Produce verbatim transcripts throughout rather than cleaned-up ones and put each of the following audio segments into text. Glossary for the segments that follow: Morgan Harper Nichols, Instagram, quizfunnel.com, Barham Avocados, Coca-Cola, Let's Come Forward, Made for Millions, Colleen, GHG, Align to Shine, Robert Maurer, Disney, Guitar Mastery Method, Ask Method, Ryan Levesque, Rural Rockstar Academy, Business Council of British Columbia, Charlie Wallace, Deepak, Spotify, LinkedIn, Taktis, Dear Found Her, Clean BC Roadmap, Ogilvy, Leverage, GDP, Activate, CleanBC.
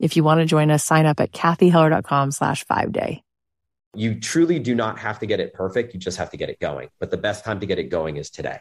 If you want to join us, sign up at cathyheller.com slash five day. You truly do not have to get it perfect. You just have to get it going. But the best time to get it going is today.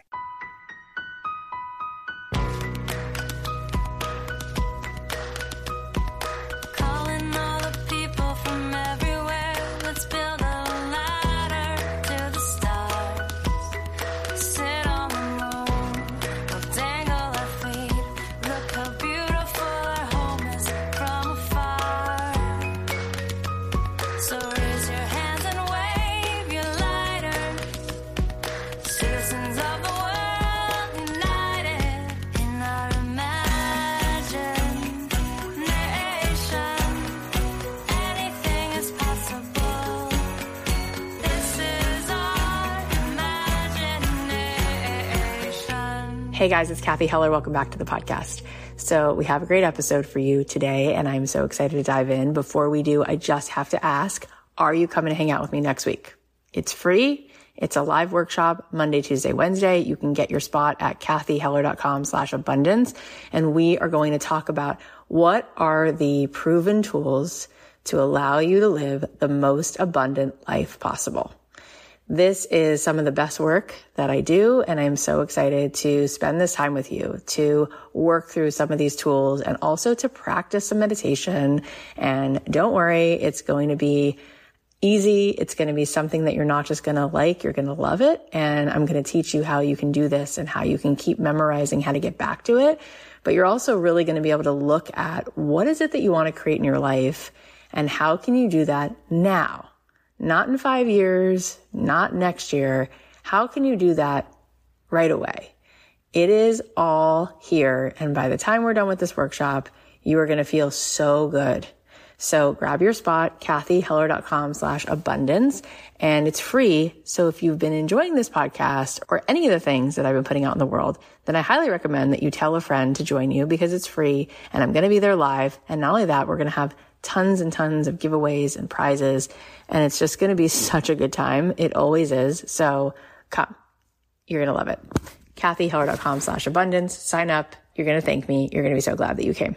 Hey guys, it's Cathy Heller. Welcome back to the podcast. So we have a great episode for you today, and I'm so excited to dive in. Before we do, I just have to ask, are you coming to hang out with me next week? It's free. It's a live workshop, Monday, Tuesday, Wednesday. You can get your spot at cathyheller.com slash abundance. And we are going to talk about what are the proven tools to allow you to live the most abundant life possible. This is some of the best work that I do, and I'm so excited to spend this time with you to work through some of these tools and also to practice some meditation. And don't worry, it's going to be easy. It's going to be something that you're not just going to like, you're going to love it. And I'm going to teach you how you can do this and how you can keep memorizing how to get back to it. But you're also really going to be able to look at what is it that you want to create in your life and how can you do that now? Not in five years, not next year. How can you do that right away? It is all here. And by the time we're done with this workshop, you are going to feel so good. So grab your spot, cathyheller.com slash abundance, and it's free. So if you've been enjoying this podcast or any of the things that I've been putting out in the world, then I highly recommend that you tell a friend to join you because it's free and I'm going to be there live. And not only that, we're going to have tons and tons of giveaways and prizes, and it's just going to be such a good time. It always is. So come, you're going to love it. cathyheller.com slash abundance. Sign up. You're going to thank me. You're going to be so glad that you came.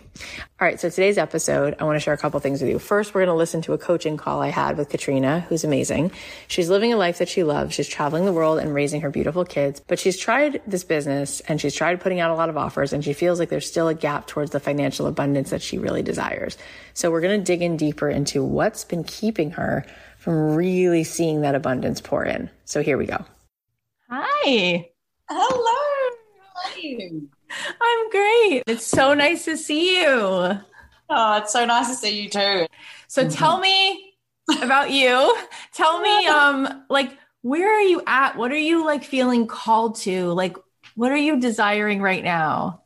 All right. So today's episode, I want to share a couple things with you. First, we're going to listen to a coaching call I had with Katrina, who's amazing. She's living a life that she loves. She's traveling the world and raising her beautiful kids, but she's tried this business and she's tried putting out a lot of offers, and she feels like there's still a gap towards the financial abundance that she really desires. So we're going to dig in deeper into what's been keeping her from really seeing that abundance pour in. So here we go. Hi. Hello. How are you? I'm great. It's so nice to see you. Oh, it's so nice to see you too. So mm-hmm. Tell me about you. Tell me, um, like, where are you at? What are you like feeling called to? Like, what are you desiring right now?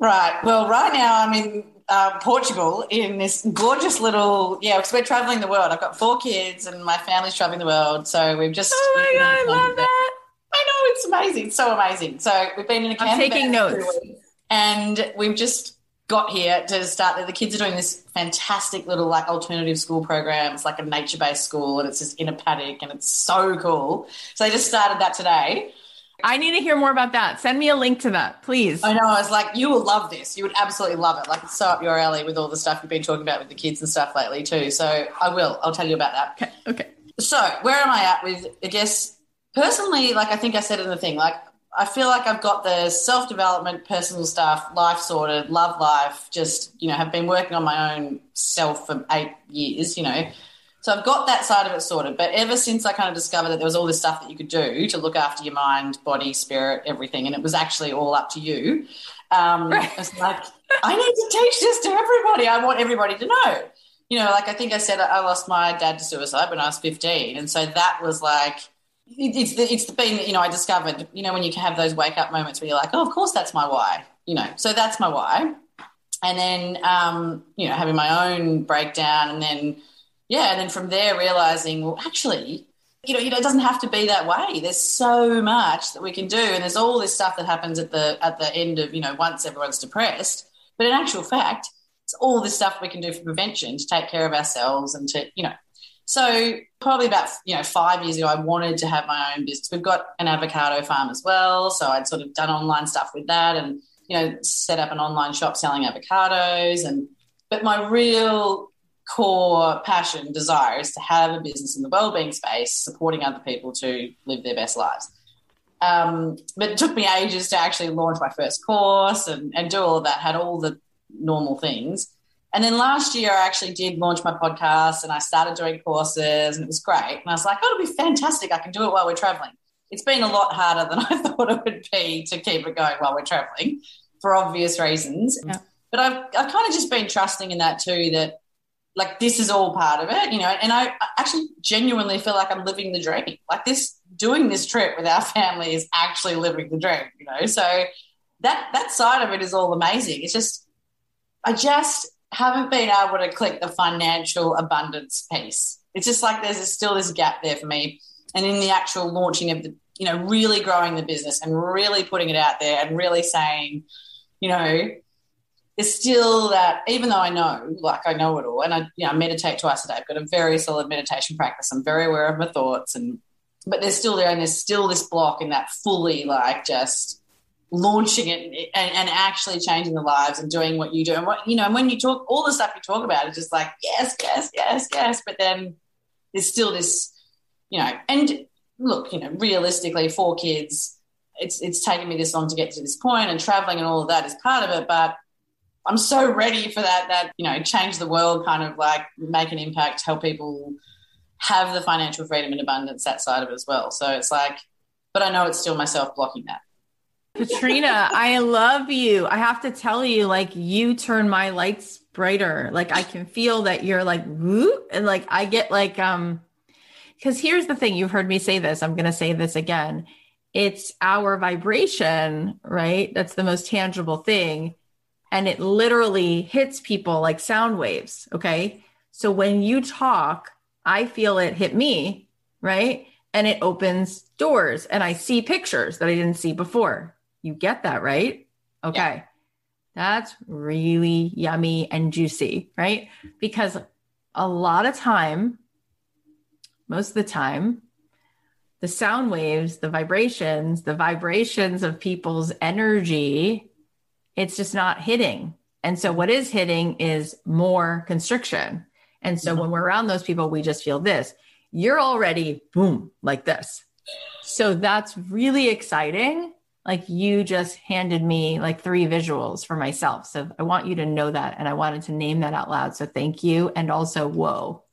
Right. Well, right now I'm in uh, Portugal in this gorgeous little, yeah, because we're traveling the world. I've got four kids and my family's traveling the world. So we've just. Oh my God, I love that. I know, it's amazing. It's so amazing. So we've been in a camper. I'm taking notes. And we've just got here to start. The kids are doing this fantastic little like alternative school program. It's like a nature-based school and it's just in a paddock and it's so cool. So they just started that today. I need to hear more about that. Send me a link to that, please. I know. I was like, you will love this. You would absolutely love it. Like, it's so up your alley with all the stuff you've been talking about with the kids and stuff lately too. So I will. I'll tell you about that. Okay. Okay. So where am I at with, I guess, personally, like I think I said in the thing, like I feel like I've got the self-development, personal stuff, life sorted, love life, just, you know, have been working on my own self for eight years, you know. So I've got that side of it sorted. But ever since I kind of discovered that there was all this stuff that you could do to look after your mind, body, spirit, everything, and it was actually all up to you, um, right. I was like, I need to teach this to everybody. I want everybody to know. You know, like I think I said I lost my dad to suicide when I was fifteen, and so that was like – It's the, it's the thing that, you know, I discovered, you know, when you have those wake up moments where you're like, oh, of course that's my why, you know, so that's my why. and then, um, you know, having my own breakdown, and then, yeah, and then from there realising, well, actually, you know, you know, it doesn't have to be that way. There's so much that we can do, and there's all this stuff that happens at the at the end of, you know, once everyone's depressed. But in actual fact, it's all this stuff we can do for prevention to take care of ourselves and to, you know. So probably about, you know, five years ago, I wanted to have my own business. We've got an avocado farm as well, so I'd sort of done online stuff with that and, you know, set up an online shop selling avocados. And but my real core passion, desire is to have a business in the wellbeing space, supporting other people to live their best lives. Um, but it took me ages to actually launch my first course and, and do all of that, had all the normal things. And then last year I actually did launch my podcast and I started doing courses, and it was great. And I was like, oh, it'll be fantastic. I can do it while we're traveling. It's been a lot harder than I thought it would be to keep it going while we're traveling for obvious reasons. Yeah. But I've, I've kind of just been trusting in that too, that like this is all part of it, you know, and I actually genuinely feel like I'm living the dream. Like this, doing this trip with our family is actually living the dream, you know. So that that side of it is all amazing. It's just I just haven't been able to click the financial abundance piece. It's just like there's a, still this gap there for me. And in the actual launching of the, you know, really growing the business and really putting it out there and really saying, you know, there's still that, even though I know, like I know it all, and I, you know, I meditate twice a day. I've got a very solid meditation practice. I'm very aware of my thoughts, and but there's still there, and there's still this block in that fully like just launching it and, and actually changing the lives and doing what you do. And what, you know, and when you talk, all the stuff you talk about is just like, yes, yes, yes, yes. But then there's still this, you know, and look, you know, realistically, four kids, it's it's taken me this long to get to this point, and traveling and all of that is part of it. But I'm so ready for that, that, you know, change the world, kind of like make an impact, help people have the financial freedom and abundance, that side of it as well. So it's like, but I know it's still myself blocking that. Katrina, I love you. I have to tell you, like, you turn my lights brighter. Like I can feel that you're like, woo. And like, I get like, um, because here's the thing, you've heard me say this, I'm going to say this again. It's our vibration, right? That's the most tangible thing. And it literally hits people like sound waves. Okay. So when you talk, I feel it hit me, right? And it opens doors and I see pictures that I didn't see before. You get that, right? Okay. Yeah. That's really yummy and juicy, right? Because a lot of time, most of the time, the sound waves, the vibrations, the vibrations of people's energy, it's just not hitting. And so what is hitting is more constriction. And so mm-hmm. when we're around those people, we just feel this. You're already boom, like this. So that's really exciting. Like you just handed me like three visuals for myself. So I want you to know that. And I wanted to name that out loud. So thank you. And also, whoa.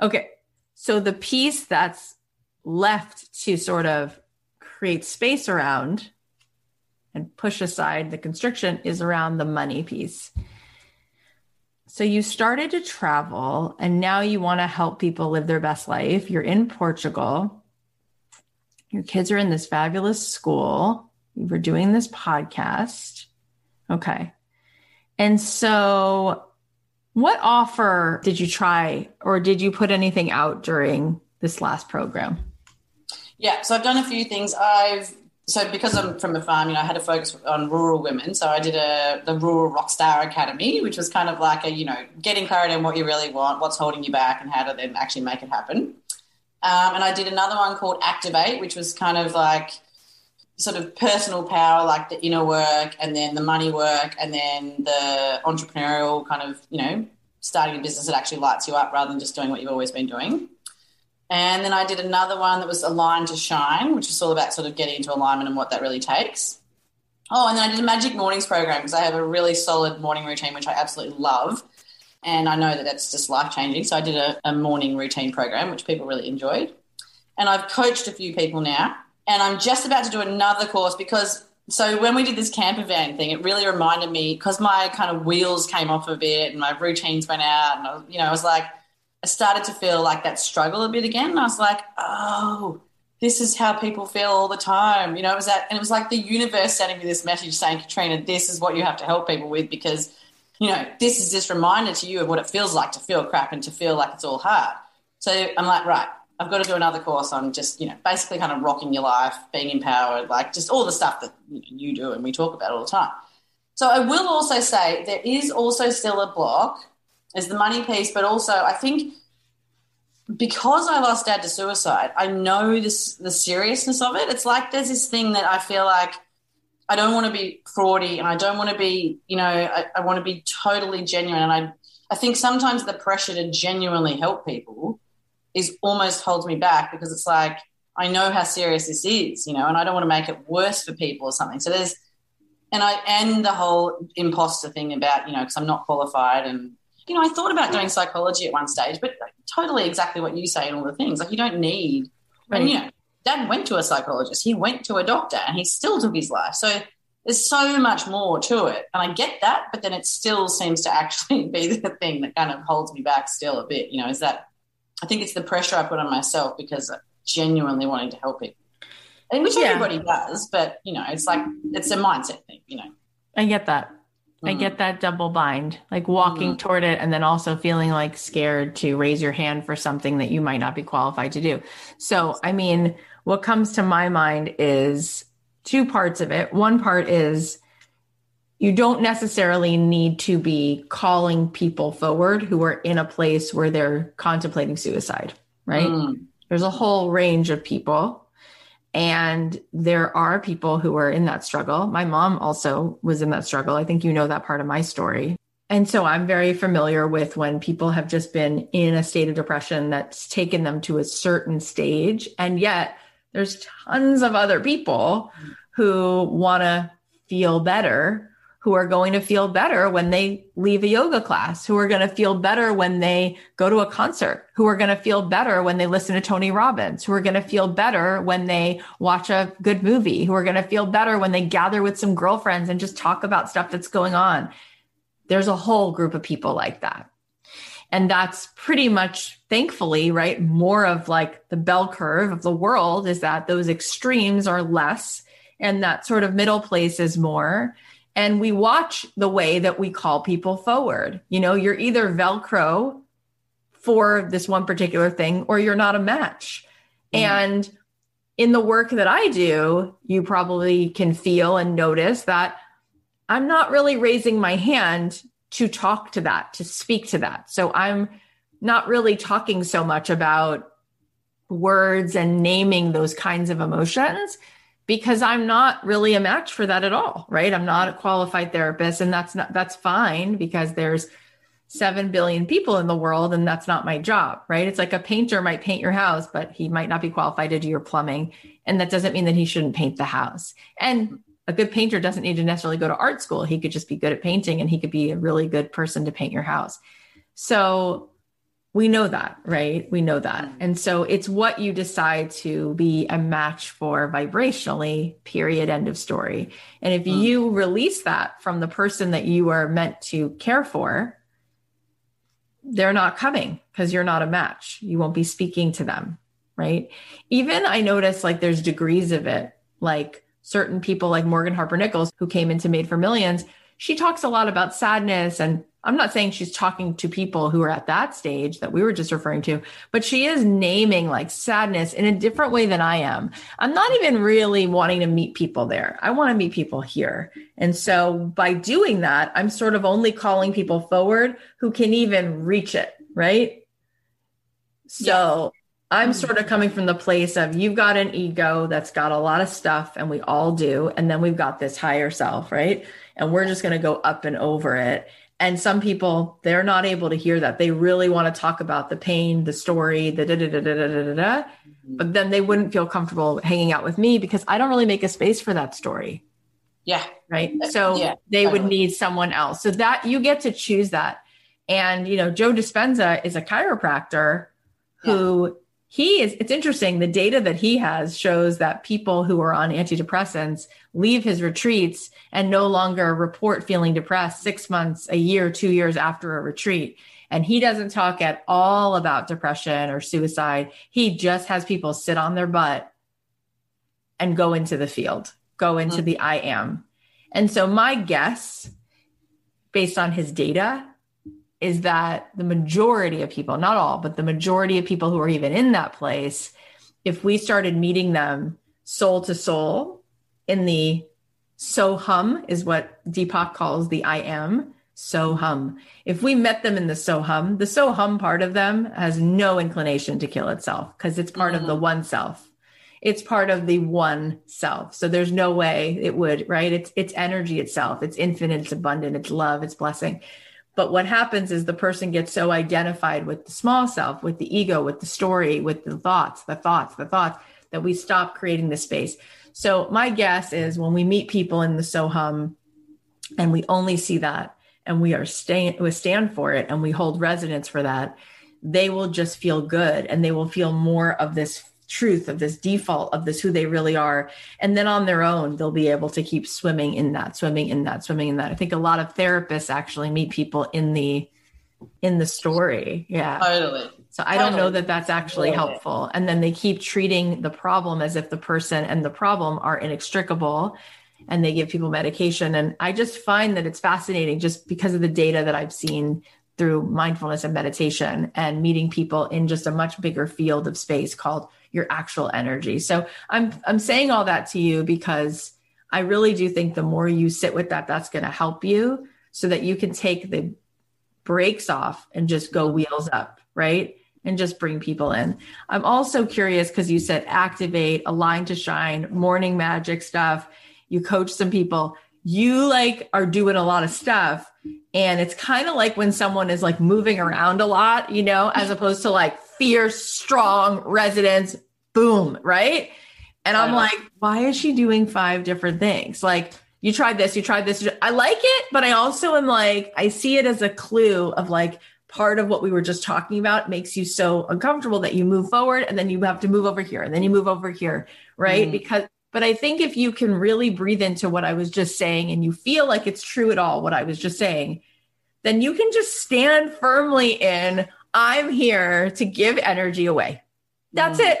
Okay. So the piece that's left to sort of create space around and push aside the constriction is around the money piece. So you started to travel and now you want to help people live their best life. You're in Portugal. Your kids are in this fabulous school. You were doing this podcast. Okay. And so what offer did you try, or did you put anything out during this last program? Yeah. So I've done a few things. I've, so because I'm from a farm, you know, I had a focus on rural women. So I did a, the Rural Rockstar Academy, which was kind of like a, you know, getting clarity on what you really want, what's holding you back, and how to then actually make it happen. Um, and I did another one called Activate, which was kind of like sort of personal power, like the inner work, and then the money work, and then the entrepreneurial kind of, you know, starting a business that actually lights you up rather than just doing what you've always been doing. And then I did another one that was Align to Shine, which was all about sort of getting into alignment and what that really takes. Oh, and then I did a Magic Mornings program because I have a really solid morning routine, which I absolutely love. And I know that that's just life-changing. So I did a, a morning routine program, which people really enjoyed. And I've coached a few people now. And I'm just about to do another course because, so when we did this camper van thing, it really reminded me, because my kind of wheels came off a bit and my routines went out, and I, you know, I was like, I started to feel like that struggle a bit again. And I was like, oh, this is how people feel all the time. You know, it was that, and it was like the universe sending me this message saying, Katrina, this is what you have to help people with, because, you know, this is this reminder to you of what it feels like to feel crap and to feel like it's all hard. So I'm like, right, I've got to do another course on just, you know, basically kind of rocking your life, being empowered, like just all the stuff that you do and we talk about all the time. So I will also say there is also still a block as the money piece, but also I think because I lost Dad to suicide, I know this, the seriousness of it. It's like there's this thing that I feel like I don't want to be fraudy and I don't want to be, you know, I, I want to be totally genuine. And I, I think sometimes the pressure to genuinely help people is almost holds me back because it's like I know how serious this is, you know, and I don't want to make it worse for people or something. So there's and I end the whole imposter thing about, you know, because I'm not qualified and, you know, I thought about doing psychology at one stage, but totally exactly what you say and all the things. Like you don't need right. And, you know, Dad went to a psychologist. He went to a doctor and he still took his life. So there's so much more to it. And I get that, but then it still seems to actually be the thing that kind of holds me back still a bit, you know, is that I think it's the pressure I put on myself because I genuinely wanted to help people. I think which yeah. everybody does, but, you know, it's like it's a mindset thing, you know. I get that. I get that double bind, like walking mm-hmm. toward it and then also feeling like scared to raise your hand for something that you might not be qualified to do. So, I mean, what comes to my mind is two parts of it. One part is you don't necessarily need to be calling people forward who are in a place where they're contemplating suicide, right? Mm. There's a whole range of people. And there are people who are in that struggle. My mom also was in that struggle. I think you know that part of my story. And so I'm very familiar with when people have just been in a state of depression that's taken them to a certain stage. And yet there's tons of other people who want to feel better, who are going to feel better when they leave a yoga class, who are going to feel better when they go to a concert, who are going to feel better when they listen to Tony Robbins, who are going to feel better when they watch a good movie, who are going to feel better when they gather with some girlfriends and just talk about stuff that's going on. There's a whole group of people like that. And that's pretty much, thankfully, right, more of like the bell curve of the world is that those extremes are less and that sort of middle place is more. And we watch the way that we call people forward. You know, you're either Velcro for this one particular thing, or you're not a match. Mm-hmm. And in the work that I do, you probably can feel and notice that I'm not really raising my hand to talk to that, to speak to that. So I'm not really talking so much about words and naming those kinds of emotions, because I'm not really a match for that at all, right? I'm not a qualified therapist, and that's not, that's fine because there's seven billion people in the world and that's not my job, right? It's like a painter might paint your house, but he might not be qualified to do your plumbing. And that doesn't mean that he shouldn't paint the house. And a good painter doesn't need to necessarily go to art school. He could just be good at painting and he could be a really good person to paint your house. So we know that, right? We know that. And so it's what you decide to be a match for vibrationally, period, end of story. And if mm. you release that from the person that you are meant to care for, they're not coming because you're not a match. You won't be speaking to them, right? Even I notice like there's degrees of it, like certain people like Morgan Harper Nichols, who came into Made for Millions, she talks a lot about sadness, and I'm not saying she's talking to people who are at that stage that we were just referring to, but she is naming like sadness in a different way than I am. I'm not even really wanting to meet people there. I want to meet people here. And so by doing that, I'm sort of only calling people forward who can even reach it, right? So yeah. I'm sort of coming from the place of you've got an ego that's got a lot of stuff, and we all do. And then we've got this higher self, right? And we're just going to go up and over it. And some people, they're not able to hear that. They really want to talk about the pain, the story, the da da da da da da da da. But then they wouldn't feel comfortable hanging out with me because I don't really make a space for that story. Yeah. Right. So yeah, they totally would need someone else. So that you get to choose that. And, you know, Joe Dispenza is a chiropractor who yeah. he is, it's interesting. The data that he has shows that people who are on antidepressants leave his retreats and no longer report feeling depressed six months, a year, two years after a retreat. And he doesn't talk at all about depression or suicide. He just has people sit on their butt and go into the field, go into mm-hmm. the I am. And so my guess, based on his data, is that the majority of people, not all, but the majority of people who are even in that place, if we started meeting them soul to soul in the so hum, is what Deepak calls the I am, so hum. If we met them in the so hum, the so hum part of them has no inclination to kill itself because it's part mm-hmm. of the one self. It's part of the one self. So there's no way it would, right? It's it's energy itself. It's infinite, it's abundant, it's love, it's blessing. But what happens is the person gets so identified with the small self, with the ego, with the story, with the thoughts, the thoughts, the thoughts, that we stop creating the space. So my guess is when we meet people in the so-hum and we only see that and we are staying, we stand for it and we hold resonance for that, they will just feel good and they will feel more of this truth, of this default, of this who they really are. And then on their own, they'll be able to keep swimming in that, swimming in that, swimming in that. I think a lot of therapists actually meet people in the in the story. Yeah. Totally. So I don't know that that's actually helpful. And then they keep treating the problem as if the person and the problem are inextricable, and they give people medication. And I just find that it's fascinating just because of the data that I've seen through mindfulness and meditation and meeting people in just a much bigger field of space called your actual energy. So I'm, I'm saying all that to you because I really do think the more you sit with that, that's going to help you so that you can take the brakes off and just go wheels up, right? And just bring people in. I'm also curious because you said activate, align to shine, morning magic stuff. You coach some people. You like are doing a lot of stuff. And it's kind of like when someone is like moving around a lot, you know, as opposed to like fierce, strong residents, boom, right? And I'm like, why is she doing five different things? Like, you tried this, you tried this. I like it, but I also am like, I see it as a clue of like, part of what we were just talking about makes you so uncomfortable that you move forward and then you have to move over here and then you move over here, right? Mm-hmm. Because, but I think if you can really breathe into what I was just saying and you feel like it's true at all, what I was just saying, then you can just stand firmly in, I'm here to give energy away. That's mm-hmm. it.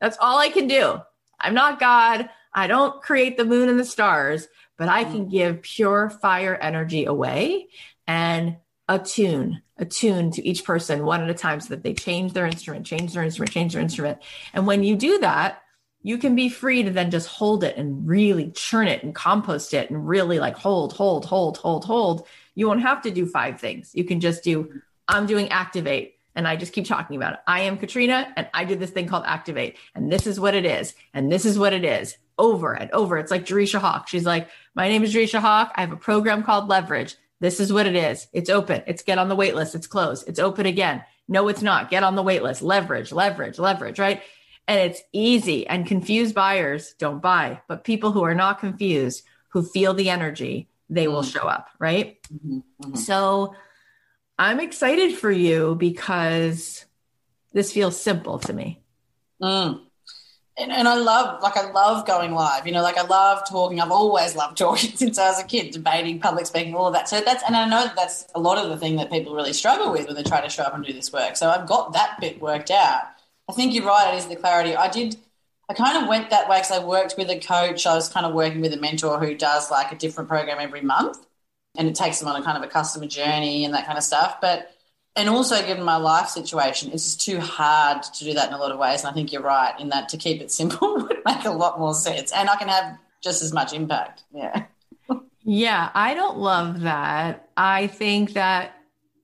That's all I can do. I'm not God. I don't create the moon and the stars, but I mm-hmm. can give pure fire energy away and attune, attune to each person one at a time so that they change their instrument, change their instrument, change their instrument. And when you do that, you can be free to then just hold it and really churn it and compost it and really like hold, hold, hold, hold, hold. You won't have to do five things. You can just do, I'm doing activate. And I just keep talking about it. I am Katrina and I do this thing called activate. And this is what it is. And this is what it is over and over. It's like Jerisha Hawk. She's like, my name is Jerisha Hawk. I have a program called Leverage. This is what it is. It's open. It's get on the wait list. It's closed. It's open again. No, it's not. Get on the wait list. Leverage, leverage, leverage, right? And it's easy, and confused buyers don't buy, but people who are not confused, who feel the energy, they will show up, right? Mm-hmm. Mm-hmm. So I'm excited for you because this feels simple to me. Mm. And, and I love, like, I love going live, you know, like I love talking. I've always loved talking since I was a kid, debating, public speaking, all of that. So that's, and I know that's a lot of the thing that people really struggle with when they try to show up and do this work. So I've got that bit worked out. I think you're right. It is the clarity. I did, I kind of went that way because I worked with a coach. I was kind of working with a mentor who does like a different program every month and it takes them on a kind of a customer journey and that kind of stuff. But, and also given my life situation, it's just too hard to do that in a lot of ways. And I think you're right in that to keep it simple would make a lot more sense. And I can have just as much impact. Yeah. Yeah, I don't love that. I think that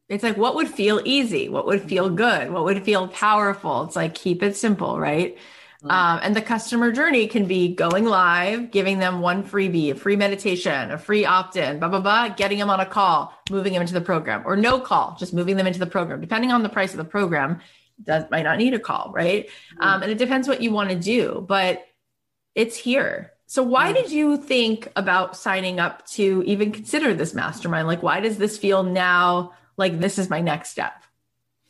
it's like, what would feel easy? What would feel good? What would feel powerful? It's like, keep it simple, right? Mm-hmm. Um, and the customer journey can be going live, giving them one freebie, a free meditation, a free opt-in, blah, blah, blah, getting them on a call, moving them into the program, or no call, just moving them into the program. Depending on the price of the program, does, might not need a call, right? Mm-hmm. Um, and it depends what you want to do, but it's here. So why mm-hmm. did you think about signing up to even consider this mastermind? Like, why does this feel now like this is my next step?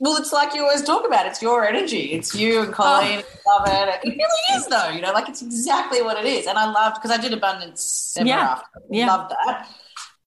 Well, it's like you always talk about. It's your energy. It's you and Colleen. Oh. I love it. It really is, though. You know, like it's exactly what it is. And I loved because I did Abundance Ever After. Yeah. Loved that.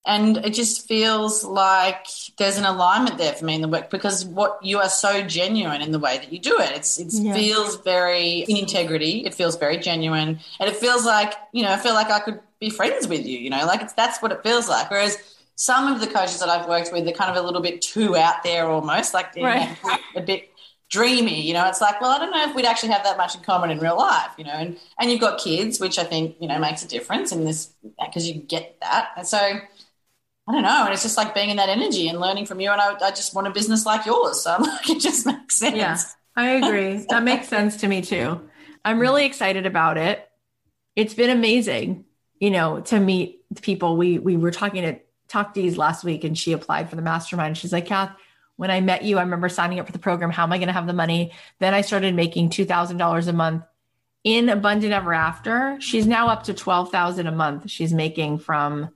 And it just feels like there's an alignment there for me in the work, because what you are so genuine in the way that you do it. It's it yeah. feels very in integrity. It feels very genuine, and it feels like, you know, I feel like I could be friends with you. You know, like it's, that's what it feels like. Whereas some of the coaches that I've worked with, they're kind of a little bit too out there, almost like right. know, a bit dreamy. You know, it's like, well, I don't know if we'd actually have that much in common in real life. You know, and and you've got kids, which I think, you know, makes a difference in this, because you get that, and so. I don't know, and it's just like being in that energy and learning from you, and I, I just want a business like yours, so I'm like, it just makes sense. Yeah, I agree. That makes sense to me too. I'm really excited about it. It's been amazing, you know, to meet people. We we were talking to Taktis last week, and she applied for the mastermind. She's like, Kath, when I met you, I remember signing up for the program. How am I going to have the money? Then I started making two thousand dollars a month in Abundant Ever After. She's now up to twelve thousand dollars a month she's making from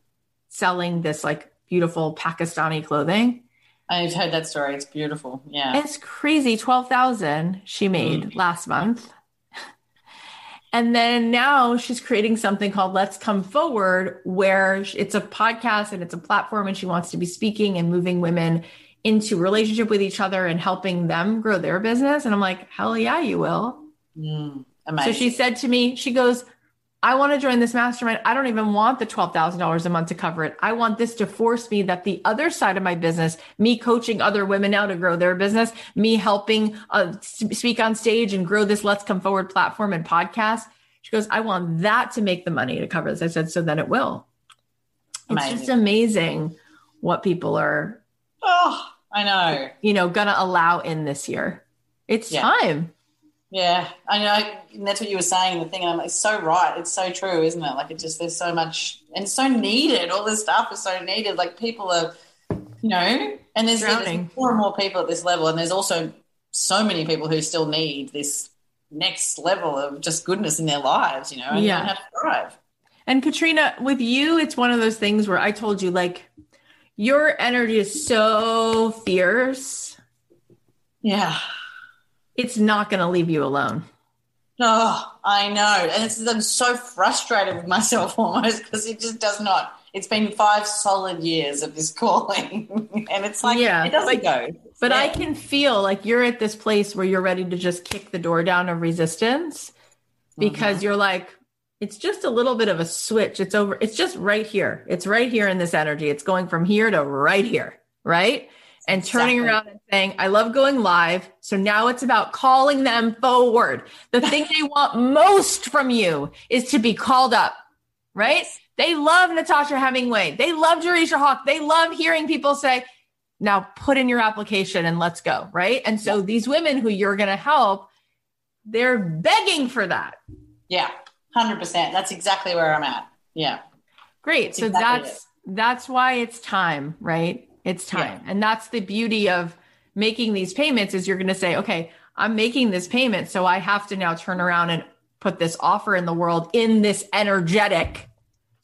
selling this like beautiful Pakistani clothing. I've heard that story. It's beautiful. Yeah. It's crazy. twelve thousand she made mm. last month. And then now she's creating something called Let's Come Forward, where it's a podcast and it's a platform, and she wants to be speaking and moving women into relationship with each other and helping them grow their business. And I'm like, hell yeah, you will. Mm. So she said to me, she goes, I want to join this mastermind. I don't even want the twelve thousand dollars a month to cover it. I want this to force me that the other side of my business, me coaching other women now to grow their business, me helping uh, speak on stage and grow this Let's Come Forward platform and podcast. She goes, I want that to make the money to cover this. I said, so then it will. Amazing. It's just amazing what people are, oh, I know, you know, going to allow in this year. It's yeah. time. Yeah, I know, and that's what you were saying, the thing, and I'm like, so right, it's so true, isn't it? Like, it just, there's so much, and it's so needed, all this stuff is so needed, like, people are, you know, and there's, there's more and more people at this level, and there's also so many people who still need this next level of just goodness in their lives, you know, and yeah. don't have to thrive. And Katrina, with you, it's one of those things where I told you, like, your energy is so fierce. Yeah. It's not going to leave you alone. Oh, I know. And it's, I'm so frustrated with myself almost, because it just does not. It's been five solid years of this calling. And it's like, yeah, it doesn't but, go. But yeah. I can feel like you're at this place where you're ready to just kick the door down of resistance, because mm-hmm. you're like, it's just a little bit of a switch. It's over. It's just right here. It's right here in this energy. It's going from here to right here. Right. And turning exactly. around and saying, I love going live. So now it's about calling them forward. The thing they want most from you is to be called up, right? They love Natasha Hemingway. They love Jerisha Hawk. They love hearing people say, now put in your application and let's go, right? And so yeah. these women who you're going to help, they're begging for that. Yeah, one hundred percent. That's exactly where I'm at. Yeah. Great. That's so exactly that's it. That's why it's time, right? It's time. Yeah. And that's the beauty of making these payments, is you're going to say, okay, I'm making this payment. So I have to now turn around and put this offer in the world in this energetic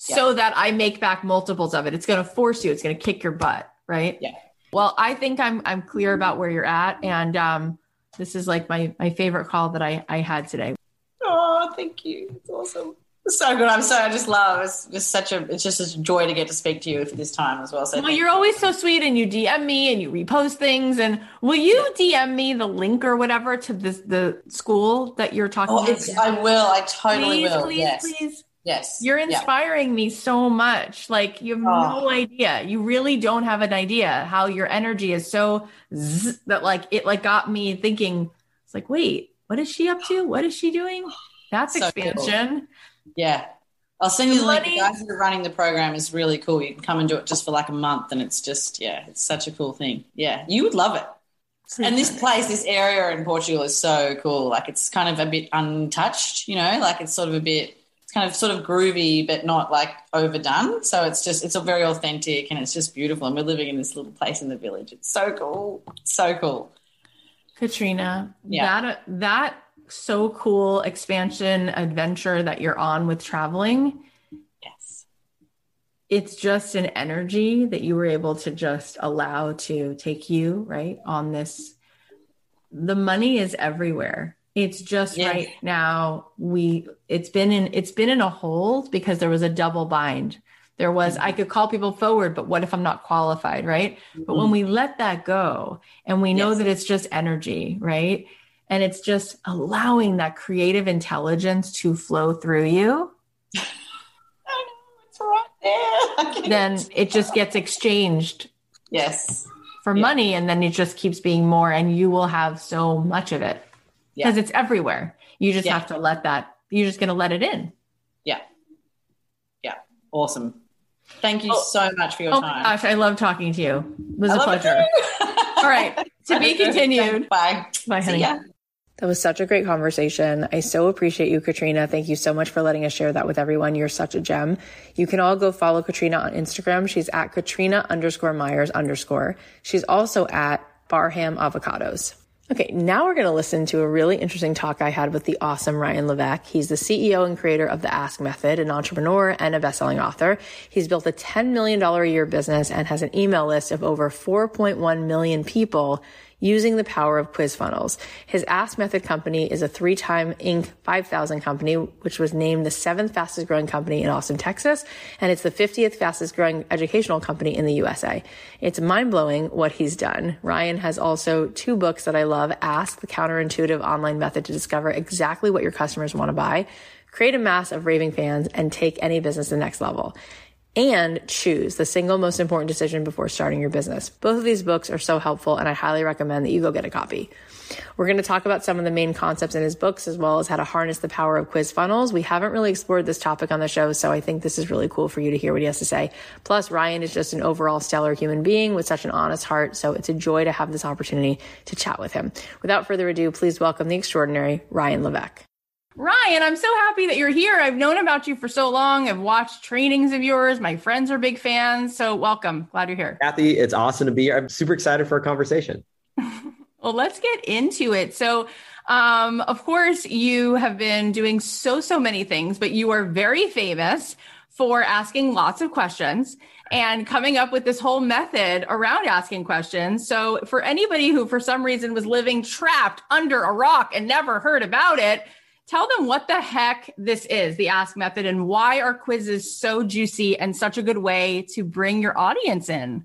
yeah. so that I make back multiples of it. It's going to force you. It's going to kick your butt. Right. Yeah. Well, I think I'm, I'm clear about where you're at. And, um, this is like my, my favorite call that I, I had today. Oh, thank you. It's awesome. So good. I'm so, I just love, it's just such a, it's just a joy to get to speak to you for this time as well. So well, you're always so sweet, and you D M me and you repost things. And will you D M me the link or whatever to this, the school that you're talking oh, about? I will. I totally please, will. Please, yes. please. Yes. You're inspiring yeah. me so much. Like, you have oh. no idea. You really don't have an idea how your energy is so zzz, that like, it like got me thinking, it's like, wait, what is she up to? What is she doing? That's so expansion. Cool. Yeah. I'll send you the link. The guys that are running the program is really cool. You can come and do it just for like a month, and it's just, yeah, it's such a cool thing. Yeah. You would love it. Pretty and funny. This place, this area in Portugal is so cool. Like, it's kind of a bit untouched, you know, like it's sort of a bit, it's kind of sort of groovy, but not like overdone. So it's just, it's a very authentic, and it's just beautiful. And we're living in this little place in the village. It's so cool. So cool. Katrina, yeah. that, that, so cool expansion adventure that you're on with traveling. Yes. It's just an energy that you were able to just allow to take you right on this. The money is everywhere. It's just yeah. right now. We, it's been in, it's been in a hold because there was a double bind. There was, I could call people forward, but what if I'm not qualified, right? Mm-hmm. But when we let that go and we know yes. that it's just energy, right? And it's just allowing that creative intelligence to flow through you. I know, it's right there. Then it just gets exchanged yes. for yeah. money, and then it just keeps being more, and you will have so much of it because yeah. it's everywhere. You just yeah. have to let that, you're just going to let it in. Yeah. Yeah. Awesome. Thank you oh, so much for your oh time. Oh gosh, I love talking to you. It was I a pleasure. All right. To be continued. Bye. Bye, honey. That was such a great conversation. I so appreciate you, Katrina. Thank you so much for letting us share that with everyone. You're such a gem. You can all go follow Katrina on Instagram. She's at Katrina underscore Myers underscore. She's also at Barham Avocados. Okay, now we're going to listen to a really interesting talk I had with the awesome Ryan Levesque. He's the C E O and creator of the Ask Method, an entrepreneur and a best-selling author. He's built a ten million dollars a year business and has an email list of over four point one million people using the power of quiz funnels. His Ask Method company is a three-time Inc five thousand company, which was named the seventh fastest growing company in Austin, Texas, and it's the fiftieth fastest growing educational company in the U S A. It's mind-blowing what he's done. Ryan has also two books that I love, Ask, the counterintuitive online method to discover exactly what your customers want to buy, create a mass of raving fans, and take any business to the next level. And Choose, the single most important decision before starting your business. Both of these books are so helpful, and I highly recommend that you go get a copy. We're going to talk about some of the main concepts in his books, as well as how to harness the power of quiz funnels. We haven't really explored this topic on the show, so I think this is really cool for you to hear what he has to say. Plus, Ryan is just an overall stellar human being with such an honest heart, so it's a joy to have this opportunity to chat with him. Without further ado, please welcome the extraordinary Ryan Levesque. Ryan, I'm so happy that you're here. I've known about you for so long. I've watched trainings of yours. My friends are big fans. So welcome. Glad you're here. Cathy, it's awesome to be here. I'm super excited for our conversation. Well, let's get into it. So, um, of course, you have been doing so, so many things, but you are very famous for asking lots of questions and coming up with this whole method around asking questions. So for anybody who, for some reason, was living trapped under a rock and never heard about it, tell them what the heck this is, the Ask Method, and why are quizzes so juicy and such a good way to bring your audience in?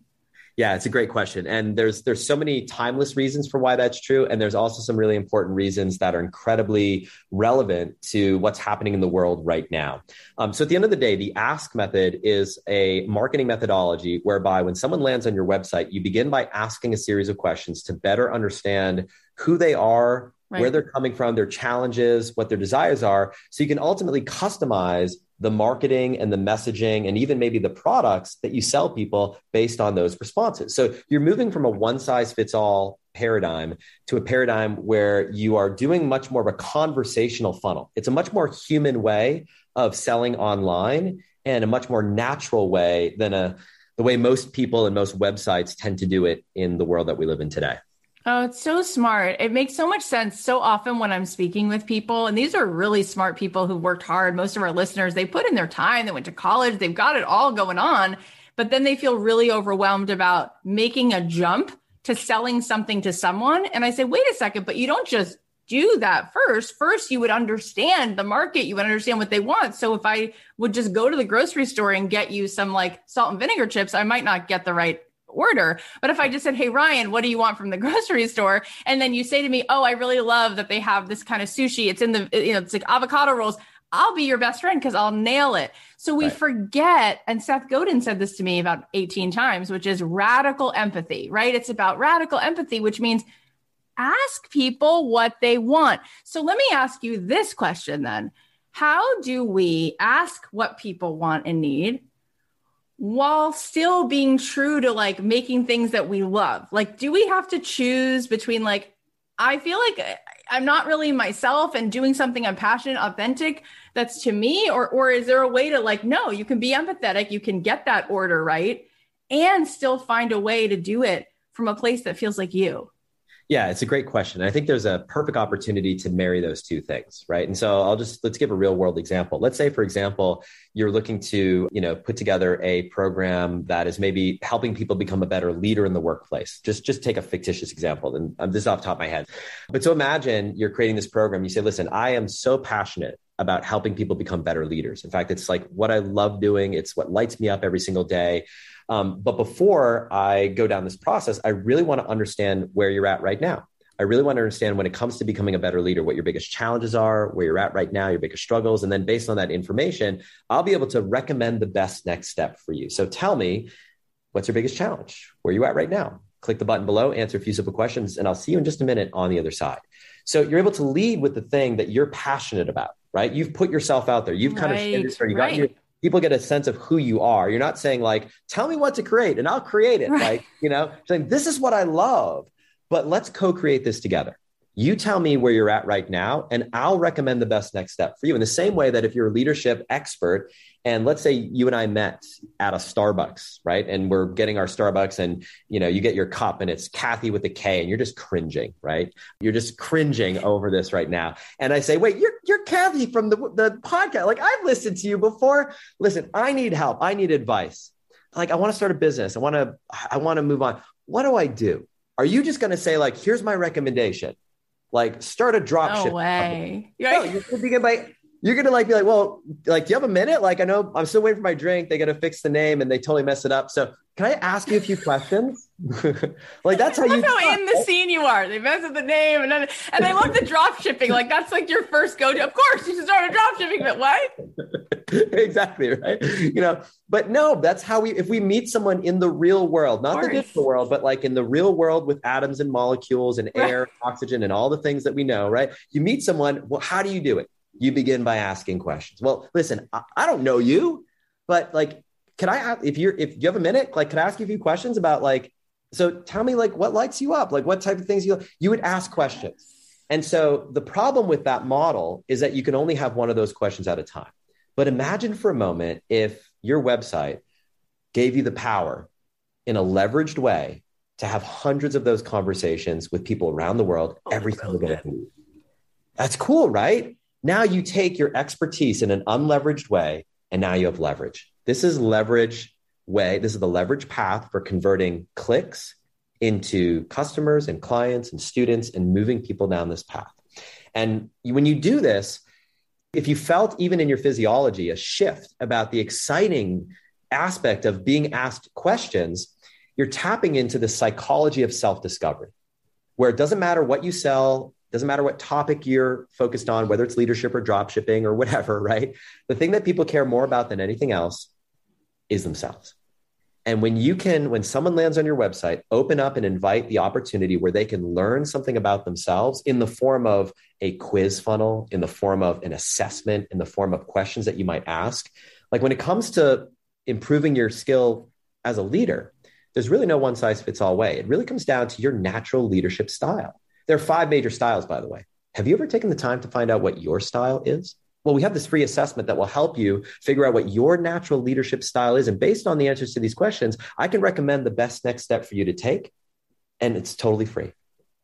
Yeah, it's a great question. And there's there's so many timeless reasons for why that's true. And there's also some really important reasons that are incredibly relevant to what's happening in the world right now. Um, so at the end of the day, the Ask Method is a marketing methodology whereby when someone lands on your website, you begin by asking a series of questions to better understand who they are, right, where they're coming from, their challenges, what their desires are. So you can ultimately customize the marketing and the messaging and even maybe the products that you sell people based on those responses. So you're moving from a one size fits all paradigm to a paradigm where you are doing much more of a conversational funnel. It's a much more human way of selling online and a much more natural way than a, the way most people and most websites tend to do it in the world that we live in today. Oh, it's so smart. It makes so much sense. So often when I'm speaking with people, and these are really smart people who've worked hard, most of our listeners, they put in their time, they went to college, they've got it all going on, but then they feel really overwhelmed about making a jump to selling something to someone. And I say, wait a second, but you don't just do that first. First, you would understand the market. You would understand what they want. So if I would just go to the grocery store and get you some like salt and vinegar chips, I might not get the right order. But if I just said, hey, Ryan, what do you want from the grocery store? And then you say to me, oh, I really love that they have this kind of sushi. It's in the, you know, it's like avocado rolls. I'll be your best friend because I'll nail it. So we right. forget. And Seth Godin said this to me about eighteen times, which is radical empathy, right? It's about radical empathy, which means ask people what they want. So let me ask you this question then. How do we ask what people want and need while still being true to like making things that we love? Like, do we have to choose between like, I feel like I'm not really myself and doing something I'm passionate, authentic, that's to me, or, or is there a way to like, no, you can be empathetic, you can get that order right, and still find a way to do it from a place that feels like you? Yeah, it's a great question. I think there's a perfect opportunity to marry those two things, right? And so I'll just, let's give a real world example. Let's say, for example, you're looking to, you know, put together a program that is maybe helping people become a better leader in the workplace. Just, just take a fictitious example. And this is off the top of my head. But so imagine you're creating this program. You say, listen, I am so passionate about helping people become better leaders. In fact, it's like what I love doing. It's what lights me up every single day. Um, but before I go down this process, I really want to understand where you're at right now. I really want to understand when it comes to becoming a better leader, what your biggest challenges are, where you're at right now, your biggest struggles. And then based on that information, I'll be able to recommend the best next step for you. So tell me, what's your biggest challenge? Where are you at right now? Click the button below, answer a few simple questions, and I'll see you in just a minute on the other side. So you're able to lead with the thing that you're passionate about, right? You've put yourself out there. You've kind right, of, or you right. got your, people get a sense of who you are. You're not saying like, tell me what to create and I'll create it. Right. Like, you know, saying this is what I love, but let's co-create this together. You tell me where you're at right now, and I'll recommend the best next step for you. In the same way that if you're a leadership expert, and let's say you and I met at a Starbucks, right? And we're getting our Starbucks, and you know, you get your cup, and it's Cathy with a K, and you're just cringing, right? You're just cringing over this right now. And I say, wait, you're you're Cathy from the the podcast. Like, I've listened to you before. Listen, I need help. I need advice. Like, I want to start a business. I want to I want to move on. What do I do? Are you just going to say like, here's my recommendation? Like, start a drop no ship. Way. No, you're gonna by, you're gonna like be like, well, like, do you have a minute? Like, I know I'm still waiting for my drink. They gotta fix the name, and they totally mess it up. So, can I ask you a few questions? Like, that's how I love you. How talk. In the scene you are. They mess with the name, and then, and I love the drop shipping. Like, that's like your first go to. Of course, you should start a drop shipping, but what? Exactly right. You know, but no, that's how we. If we meet someone in the real world, not the digital world, but like in the real world with atoms and molecules and right. air, oxygen, and all the things that we know, right? You meet someone. Well, how do you do it? You begin by asking questions. Well, listen, I, I don't know you, but like, can I, if you're, if you have a minute, like, can I ask you a few questions about like, so tell me like what lights you up? Like what type of things you, you would ask questions. And so the problem with that model is that you can only have one of those questions at a time. But imagine for a moment, if your website gave you the power in a leveraged way to have hundreds of those conversations with people around the world, oh, every single day. That's cool, right? Now you take your expertise in an unleveraged way, and now you have leverage. This is leverage way. This is the leverage path for converting clicks into customers and clients and students and moving people down this path. And when you do this, if you felt even in your physiology a shift about the exciting aspect of being asked questions, you're tapping into the psychology of self-discovery, where it doesn't matter what you sell, doesn't matter what topic you're focused on, whether it's leadership or drop shipping or whatever, right? The thing that people care more about than anything else is themselves. And when you can, when someone lands on your website, open up and invite the opportunity where they can learn something about themselves in the form of a quiz funnel, in the form of an assessment, in the form of questions that you might ask. Like when it comes to improving your skill as a leader, there's really no one size fits all way. It really comes down to your natural leadership style. There are five major styles, by the way. Have you ever taken the time to find out what your style is? Well, we have this free assessment that will help you figure out what your natural leadership style is. And based on the answers to these questions, I can recommend the best next step for you to take. And it's totally free.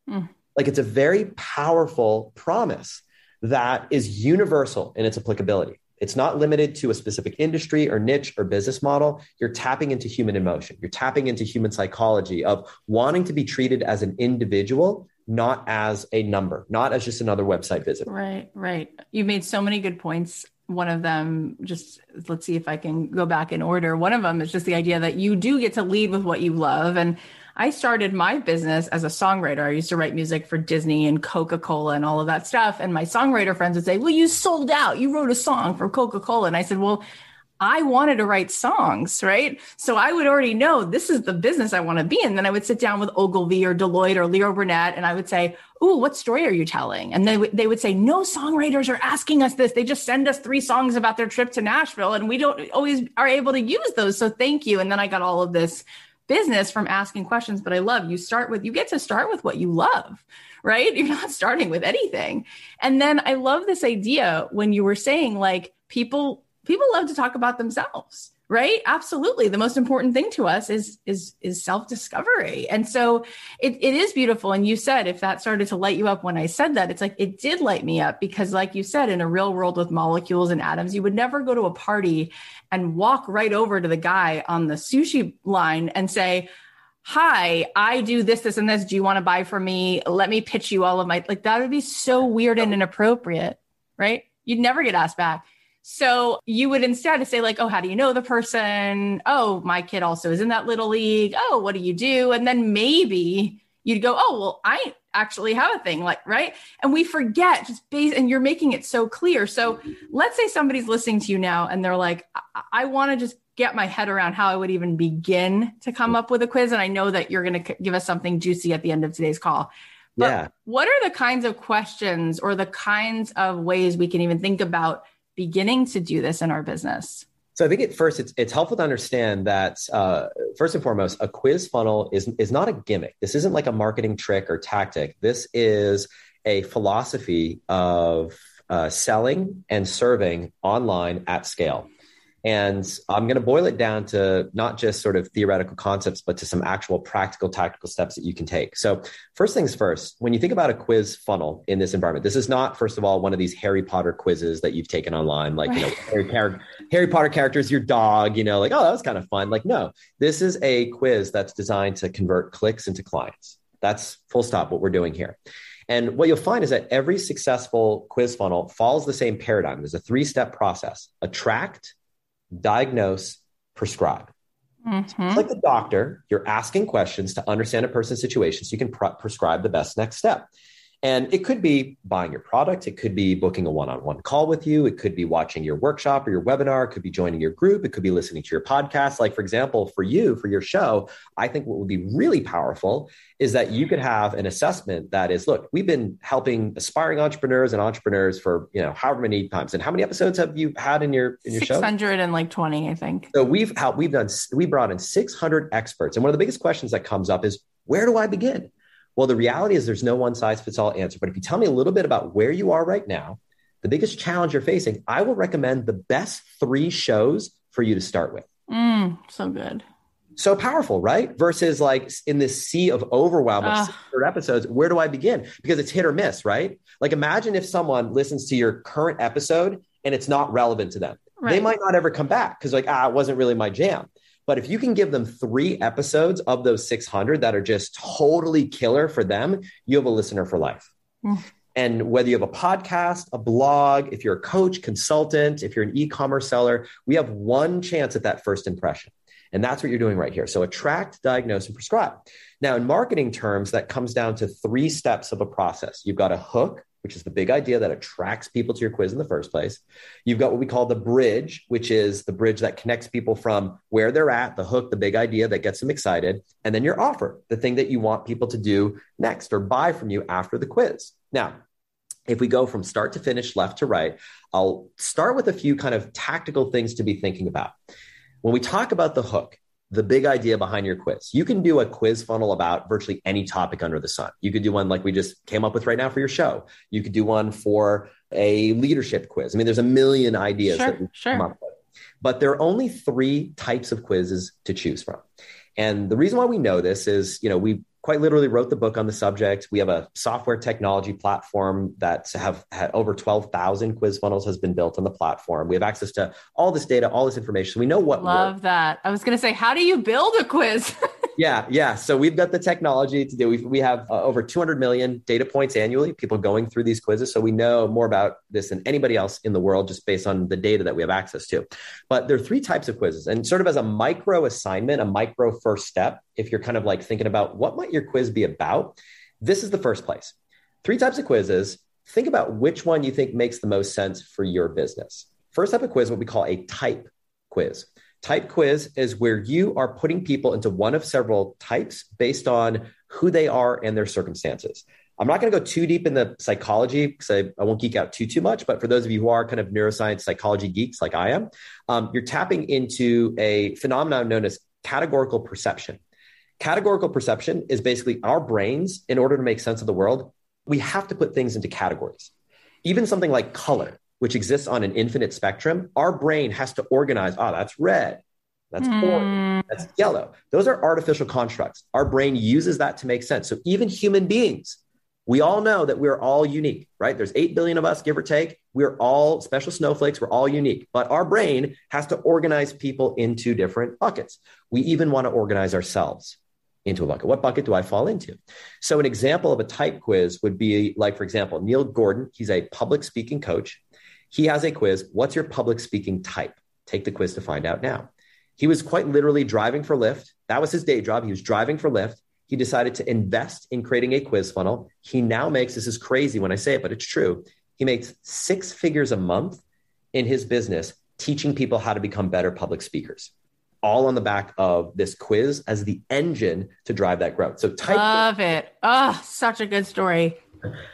Mm. Like it's a very powerful promise that is universal in its applicability. It's not limited to a specific industry or niche or business model. You're tapping into human emotion. You're tapping into human psychology of wanting to be treated as an individual, not as a number, not as just another website visit. Right, right. You've made so many good points. One of them, just let's see if I can go back in order. One of them is just the idea that you do get to lead with what you love. And I started my business as a songwriter. I used to write music for Disney and Coca-Cola and all of that stuff. And my songwriter friends would say, well, you sold out. You wrote a song for Coca-Cola. And I said, well, I wanted to write songs, right? So I would already know this is the business I want to be in. Then I would sit down with Ogilvy or Deloitte or Leo Burnett, and I would say, ooh, what story are you telling? And they, w- they would say, no songwriters are asking us this. They just send us three songs about their trip to Nashville, and we don't always are able to use those. So thank you. And then I got all of this business from asking questions, but I love you start with, you get to start with what you love, right? You're not starting with anything. And then I love this idea when you were saying like people, People love to talk about themselves, right? Absolutely. The most important thing to us is, is, is self-discovery. And so it, it is beautiful. And you said, if that started to light you up when I said that, it's like, it did light me up because like you said, in a real world with molecules and atoms, you would never go to a party and walk right over to the guy on the sushi line and say, hi, I do this, this, and this. Do you want to buy from me? Let me pitch you all of my, like, that would be so weird and inappropriate, right? You'd never get asked back. So you would instead say like, oh, how do you know the person? Oh, my kid also is in that little league. Oh, what do you do? And then maybe you'd go, oh, well, I actually have a thing, like, right. And we forget just base, and you're making it so clear. So let's say somebody's listening to you now and they're like, I, I want to just get my head around how I would even begin to come up with a quiz. And I know that you're going to give us something juicy at the end of today's call. But yeah. What are the kinds of questions or the kinds of ways we can even think about beginning to do this in our business? So I think at first it's, it's helpful to understand that uh, first and foremost, a quiz funnel is, is not a gimmick. This isn't like a marketing trick or tactic. This is a philosophy of uh, selling and serving online at scale. And I'm going to boil it down to not just sort of theoretical concepts, but to some actual practical tactical steps that you can take. So first things first, when you think about a quiz funnel in this environment, this is not, first of all, one of these Harry Potter quizzes that you've taken online, like, you know, Harry, Harry Potter characters, your dog, you know, like, oh, that was kind of fun. Like, no, this is a quiz that's designed to convert clicks into clients. That's full stop what we're doing here. And what you'll find is that every successful quiz funnel follows the same paradigm. There's a three-step process: attract, diagnose, prescribe. Mm-hmm. It's like the doctor, you're asking questions to understand a person's situation so you can pre- prescribe the best next step. And it could be buying your product. It could be booking a one-on-one call with you. It could be watching your workshop or your webinar. It could be joining your group. It could be listening to your podcast. Like, for example, for you, for your show, I think what would be really powerful is that you could have an assessment that is, look, we've been helping aspiring entrepreneurs and entrepreneurs for, you know, however many times. And how many episodes have you had in your, in your show? six hundred twenty, I think. So we've, helped, we've done, we brought in six hundred experts. And one of the biggest questions that comes up is, where do I begin? Well, the reality is there's no one size fits all answer. But if you tell me a little bit about where you are right now, the biggest challenge you're facing, I will recommend the best three shows for you to start with. Mm, so good. So powerful, right? Versus like in this sea of overwhelm of uh, six hundred episodes, where do I begin? Because it's hit or miss, right? Like, imagine if someone listens to your current episode and it's not relevant to them. Right. They might not ever come back because like, ah, it wasn't really my jam. But if you can give them three episodes of those six hundred that are just totally killer for them, you have a listener for life. Mm. And whether you have a podcast, a blog, if you're a coach, consultant, if you're an e-commerce seller, we have one chance at that first impression. And that's what you're doing right here. So attract, diagnose, and prescribe. Now, in marketing terms, that comes down to three steps of a process. You've got a hook, which is the big idea that attracts people to your quiz in the first place. You've got what we call the bridge, which is the bridge that connects people from where they're at, the hook, the big idea that gets them excited. And then your offer, the thing that you want people to do next or buy from you after the quiz. Now, if we go from start to finish, left to right, I'll start with a few kind of tactical things to be thinking about. When we talk about the hook, the big idea behind your quiz, you can do a quiz funnel about virtually any topic under the sun. You could do one like we just came up with right now for your show. You could do one for a leadership quiz. I mean, there's a million ideas sure, that we sure. come up with. But there are only three types of quizzes to choose from. And the reason why we know this is, you know, we quite literally wrote the book on the subject. We have a software technology platform that have had over twelve thousand quiz funnels has been built on the platform. We have access to all this data, all this information. So we know what Love works. That. I was going to say, how do you build a quiz? yeah. Yeah. So we've got the technology to do. We've, we have uh, over two hundred million data points annually, people going through these quizzes. So we know more about this than anybody else in the world, just based on the data that we have access to. But there are three types of quizzes, and sort of as a micro assignment, a micro first step, if you're kind of like thinking about what might your quiz be about, this is the first place. Three types of quizzes. Think about which one you think makes the most sense for your business. First type of quiz, what we call a type quiz. Type quiz is where you are putting people into one of several types based on who they are and their circumstances. I'm not going to go too deep in the psychology because I, I won't geek out too, too much. But for those of you who are kind of neuroscience psychology geeks like I am, um, you're tapping into a phenomenon known as categorical perception. Categorical perception is basically our brains, in order to make sense of the world, we have to put things into categories. Even something like color, which exists on an infinite spectrum, our brain has to organize, oh, that's red, that's mm. orange, that's yellow. Those are artificial constructs. Our brain uses that to make sense. So even human beings, we all know that we're all unique, right? There's eight billion of us, give or take. We're all special snowflakes. We're all unique, but our brain has to organize people into different buckets. We even want to organize ourselves into a bucket. What bucket do I fall into? So an example of a type quiz would be like, for example, Neil Gordon. He's a public speaking coach. He has a quiz. What's your public speaking type? Take the quiz to find out now. He was quite literally driving for Lyft. That was his day job. He was driving for Lyft. He decided to invest in creating a quiz funnel. He now makes, this is crazy when I say it, but it's true. He makes six figures a month in his business, teaching people how to become better public speakers, all on the back of this quiz as the engine to drive that growth. So type- Love it. Oh, such a good story.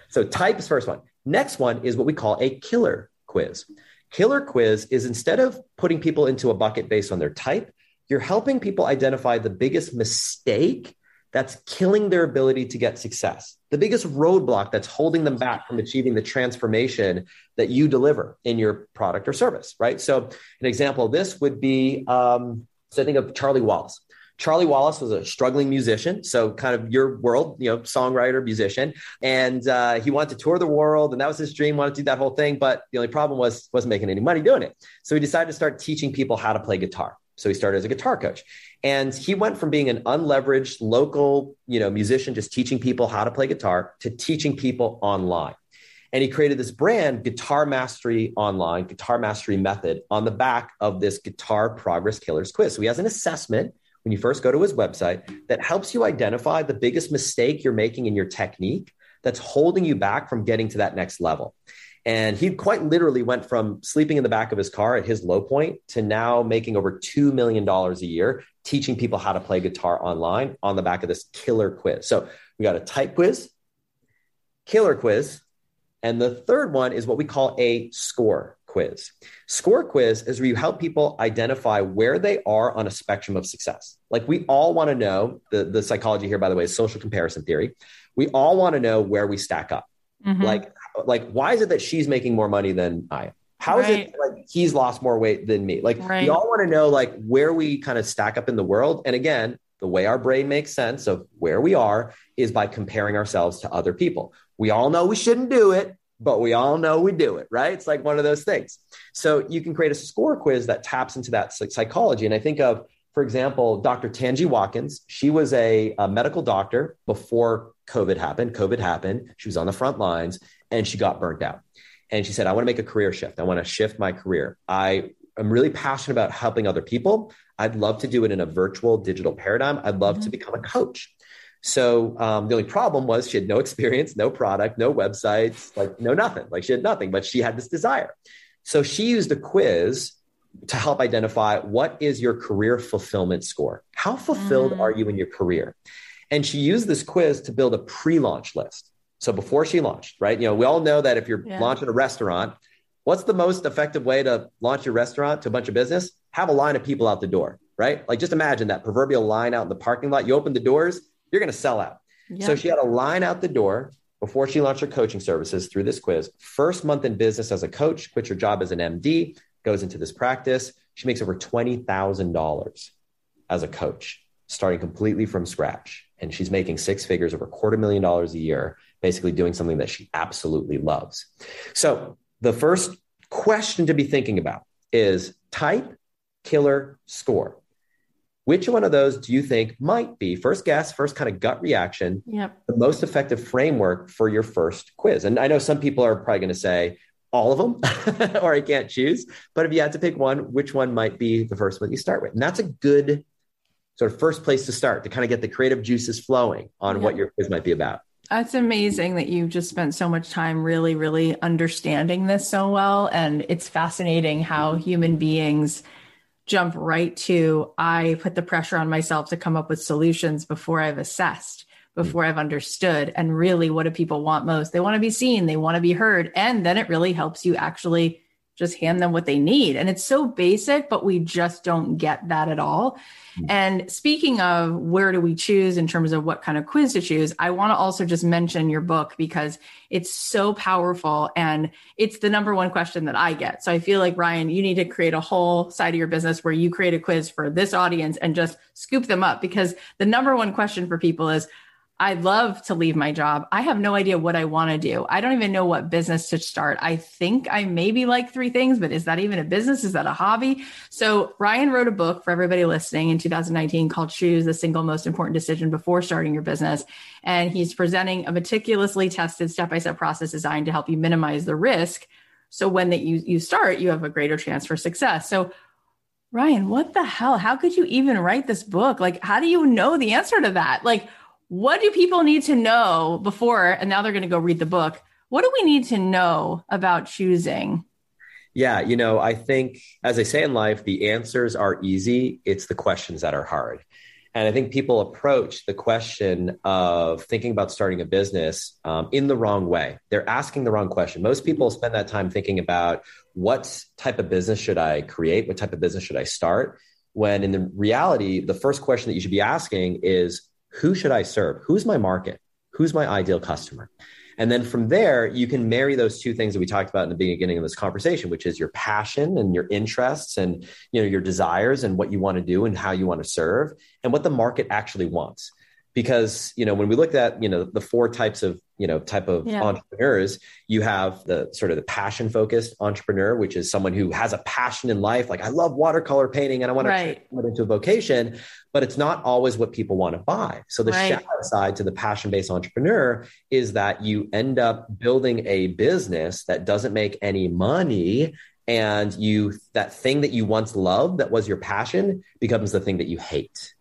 So type is first one. Next one is what we call a killer quiz. Killer quiz is, instead of putting people into a bucket based on their type, you're helping people identify the biggest mistake that's killing their ability to get success, the biggest roadblock that's holding them back from achieving the transformation that you deliver in your product or service, right? So an example of this would be, um, so I think of Charlie Wallace. Charlie Wallace was a struggling musician. So kind of your world, you know, songwriter, musician. And uh, he wanted to tour the world. And that was his dream, wanted to do that whole thing. But the only problem was, wasn't making any money doing it. So he decided to start teaching people how to play guitar. So he started as a guitar coach. And he went from being an unleveraged local, you know, musician, just teaching people how to play guitar, to teaching people online. And he created this brand, Guitar Mastery Online, Guitar Mastery Method, on the back of this Guitar Progress Killers quiz. So he has an assessment when you first go to his website that helps you identify the biggest mistake you're making in your technique that's holding you back from getting to that next level. And he quite literally went from sleeping in the back of his car at his low point to now making over two million dollars a year, teaching people how to play guitar online on the back of this killer quiz. So we got a type quiz, killer quiz. And the third one is what we call a score quiz. Score quiz is where you help people identify where they are on a spectrum of success. Like, we all want to know, the, the psychology here, by the way, is social comparison theory. We all want to know where we stack up. Mm-hmm. Like, like, why is it that she's making more money than I am? How right. is it that, like, he's lost more weight than me? Like, right. we all want to know, like, where we kind of stack up in the world. And again, the way our brain makes sense of where we are is by comparing ourselves to other people. We all know we shouldn't do it, but we all know we do it, right? It's like one of those things. So you can create a score quiz that taps into that psychology. And I think of, for example, Doctor Tangie Watkins. She was a, a medical doctor before COVID happened. COVID happened. She was on the front lines and she got burnt out. And she said, I want to make a career shift. I want to shift my career. I am really passionate about helping other people. I'd love to do it in a virtual digital paradigm. I'd love mm-hmm. to become a coach. So um, the only problem was she had no experience, no product, no websites, like no nothing. Like, she had nothing, but she had this desire. So she used a quiz to help identify, what is your career fulfillment score? How fulfilled mm. are you in your career? And she used this quiz to build a pre-launch list. So before she launched, right? You know, we all know that if you're yeah. launching a restaurant, what's the most effective way to launch your restaurant to a bunch of business? Have a line of people out the door, right? Like, just imagine that proverbial line out in the parking lot. You open the doors, you're going to sell out. Yeah. So she had a line out the door before she launched her coaching services through this quiz. First month in business as a coach, quit your job as an M D, goes into this practice. She makes over twenty thousand dollars as a coach, starting completely from scratch. And she's making six figures, over a quarter million dollars a year, basically doing something that she absolutely loves. So the first question to be thinking about is type, killer, score. Which one of those do you think might be, first guess, first kind of gut reaction, yep. the most effective framework for your first quiz? And I know some people are probably going to say, all of them, or I can't choose. But if you had to pick one, which one might be the first one you start with? And that's a good sort of first place to start, to kind of get the creative juices flowing on yeah. what your quiz might be about. That's amazing that you've just spent so much time really, really understanding this so well. And it's fascinating how human beings jump right to, I put the pressure on myself to come up with solutions before I've assessed, before I've understood. And really, what do people want most? They want to be seen, they want to be heard. And then it really helps you actually just hand them what they need. And it's so basic, but we just don't get that at all. And speaking of where do we choose in terms of what kind of quiz to choose, I want to also just mention your book, because it's so powerful. And it's the number one question that I get. So I feel like, Ryan, you need to create a whole side of your business where you create a quiz for this audience and just scoop them up, because the number one question for people is, I'd love to leave my job. I have no idea what I want to do. I don't even know what business to start. I think I maybe like three things, but is that even a business? Is that a hobby? So Ryan wrote a book for everybody listening in two thousand nineteen called Choose the Single Most Important Decision Before Starting Your Business. And he's presenting a meticulously tested step-by-step process designed to help you minimize the risk So when that you, you start, you have a greater chance for success. So Ryan, what the hell? How could you even write this book? Like, how do you know the answer to that? Like, what do people need to know before, and now they're going to go read the book. What do we need to know about choosing? Yeah. You know, I think, as I say in life, the answers are easy. It's the questions that are hard. And I think people approach the question of thinking about starting a business um, in the wrong way. They're asking the wrong question. Most people spend that time thinking about what type of business should I create? What type of business should I start? When in the reality, the first question that you should be asking is, who should I serve? Who's my market? Who's my ideal customer? And then from there, you can marry those two things that we talked about in the beginning of this conversation, which is your passion and your interests and, you know, your desires and what you want to do and how you want to serve and what the market actually wants. Because, you know, when we looked at, you know, the four types of, you know, type of yeah. entrepreneurs, you have the sort of the passion focused entrepreneur, which is someone who has a passion in life. Like, I love watercolor painting and I want right. to turn it into a vocation, but it's not always what people want to buy. So the right. shadow side to the passion based entrepreneur is that you end up building a business that doesn't make any money. And you, that thing that you once loved, that was your passion, becomes the thing that you hate.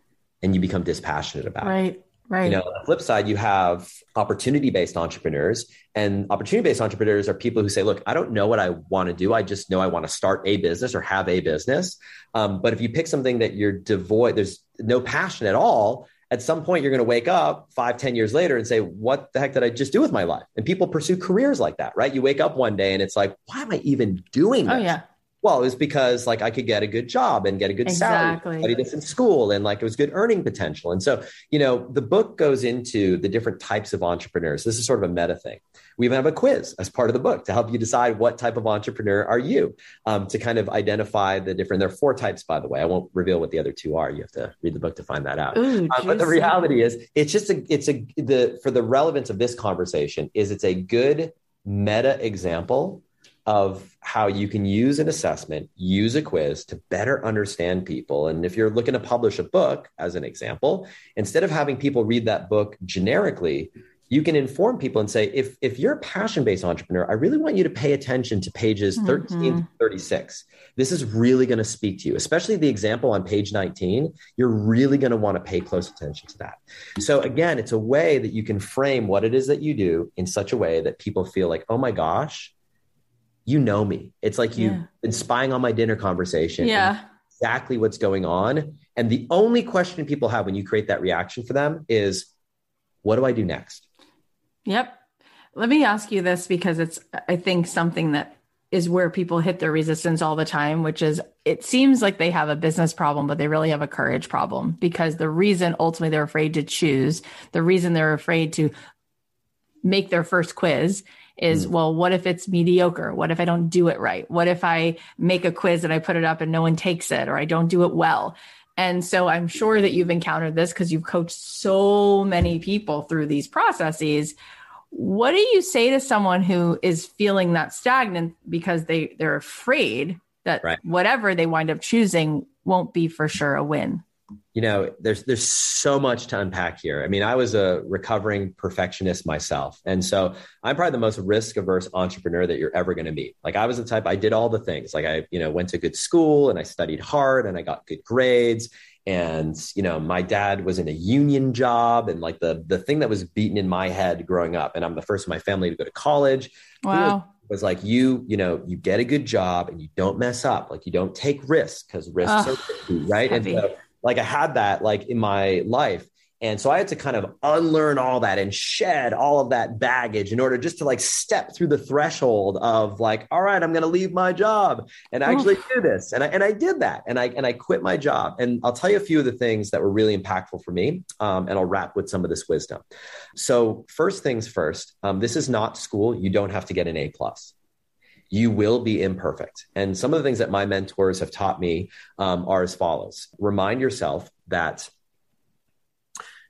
And you become dispassionate about right, it. Right. You know, on the flip side, you have opportunity-based entrepreneurs, and opportunity-based entrepreneurs are people who say, look, I don't know what I want to do. I just know I want to start a business or have a business. Um, but if you pick something that you're devoid, there's no passion at all. At some point, you're going to wake up five, ten years later and say, what the heck did I just do with my life? And people pursue careers like that, right? You wake up one day and it's like, why am I even doing this? Oh, yeah. Well, it was because like I could get a good job and get a good exactly. salary, study this in school, and like it was good earning potential. And so, you know, the book goes into the different types of entrepreneurs. This is sort of a meta thing. We even have a quiz as part of the book to help you decide what type of entrepreneur are you, um, to kind of identify the different, there are four types, by the way. I won't reveal what the other two are. You have to read the book to find that out. Ooh, uh, but the reality is it's just a, it's a, the, for the relevance of this conversation is it's a good meta example of how you can use an assessment, use a quiz to better understand people. And if you're looking to publish a book, as an example, instead of having people read that book generically, you can inform people and say, if, if you're a passion-based entrepreneur, I really want you to pay attention to pages mm-hmm. thirteen to thirty-six. This is really going to speak to you, especially the example on page nineteen. You're really going to want to pay close attention to that. So again, it's a way that you can frame what it is that you do in such a way that people feel like, oh my gosh, you know me. It's like you've yeah. been spying on my dinner conversation. Yeah. Exactly what's going on. And the only question people have when you create that reaction for them is, what do I do next? Yep. Let me ask you this, because it's, I think, something that is where people hit their resistance all the time, which is it seems like they have a business problem, but they really have a courage problem, because the reason ultimately they're afraid to choose, the reason they're afraid to make their first quiz is, well, what if it's mediocre? What if I don't do it right? What if I make a quiz and I put it up and no one takes it, or I don't do it well? And so I'm sure that you've encountered this because you've coached so many people through these processes. What do you say to someone who is feeling that stagnant because they, they're afraid that right. whatever they wind up choosing won't be for sure a win? You know, there's, there's so much to unpack here. I mean, I was a recovering perfectionist myself. And so I'm probably the most risk averse entrepreneur that you're ever going to meet. Like I was the type, I did all the things. Like I, you know, went to good school and I studied hard and I got good grades. And, you know, my dad was in a union job, and like the, the thing that was beaten in my head growing up. And I'm the first in my family to go to college. Wow. Was like, you, you know, you get a good job and you don't mess up. Like you don't take risks, because risks oh, are risky, right. Heavy. And so, like I had that like in my life. And so I had to kind of unlearn all that and shed all of that baggage in order just to like step through the threshold of like, all right, I'm going to leave my job and actually oh. do this. And I, and I did that. And I, and I quit my job. And I'll tell you a few of the things that were really impactful for me. Um, and I'll wrap with some of this wisdom. So first things first, um, this is not school. You don't have to get an A plus. You will be imperfect. And some of the things that my mentors have taught me um, are as follows. Remind yourself that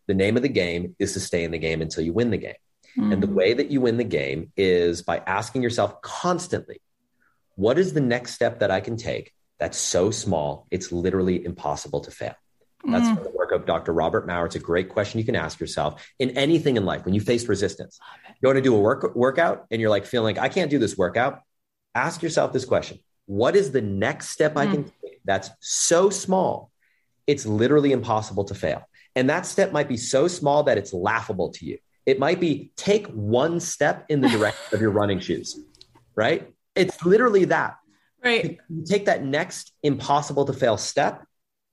the name of the game is to stay in the game until you win the game. Mm. And the way that you win the game is by asking yourself constantly, what is the next step that I can take that's so small, it's literally impossible to fail? That's mm. from the work of Doctor Robert Maurer. It's a great question you can ask yourself in anything in life when you face resistance. You want to do a work, workout and you're like feeling like, I can't do this workout. ask yourself this question. What is the next step I can take that's so small, it's literally impossible to fail? And that step might be so small that it's laughable to you. It might be take one step in the direction of your running shoes, right? It's literally that. Right. You take that next impossible to fail step,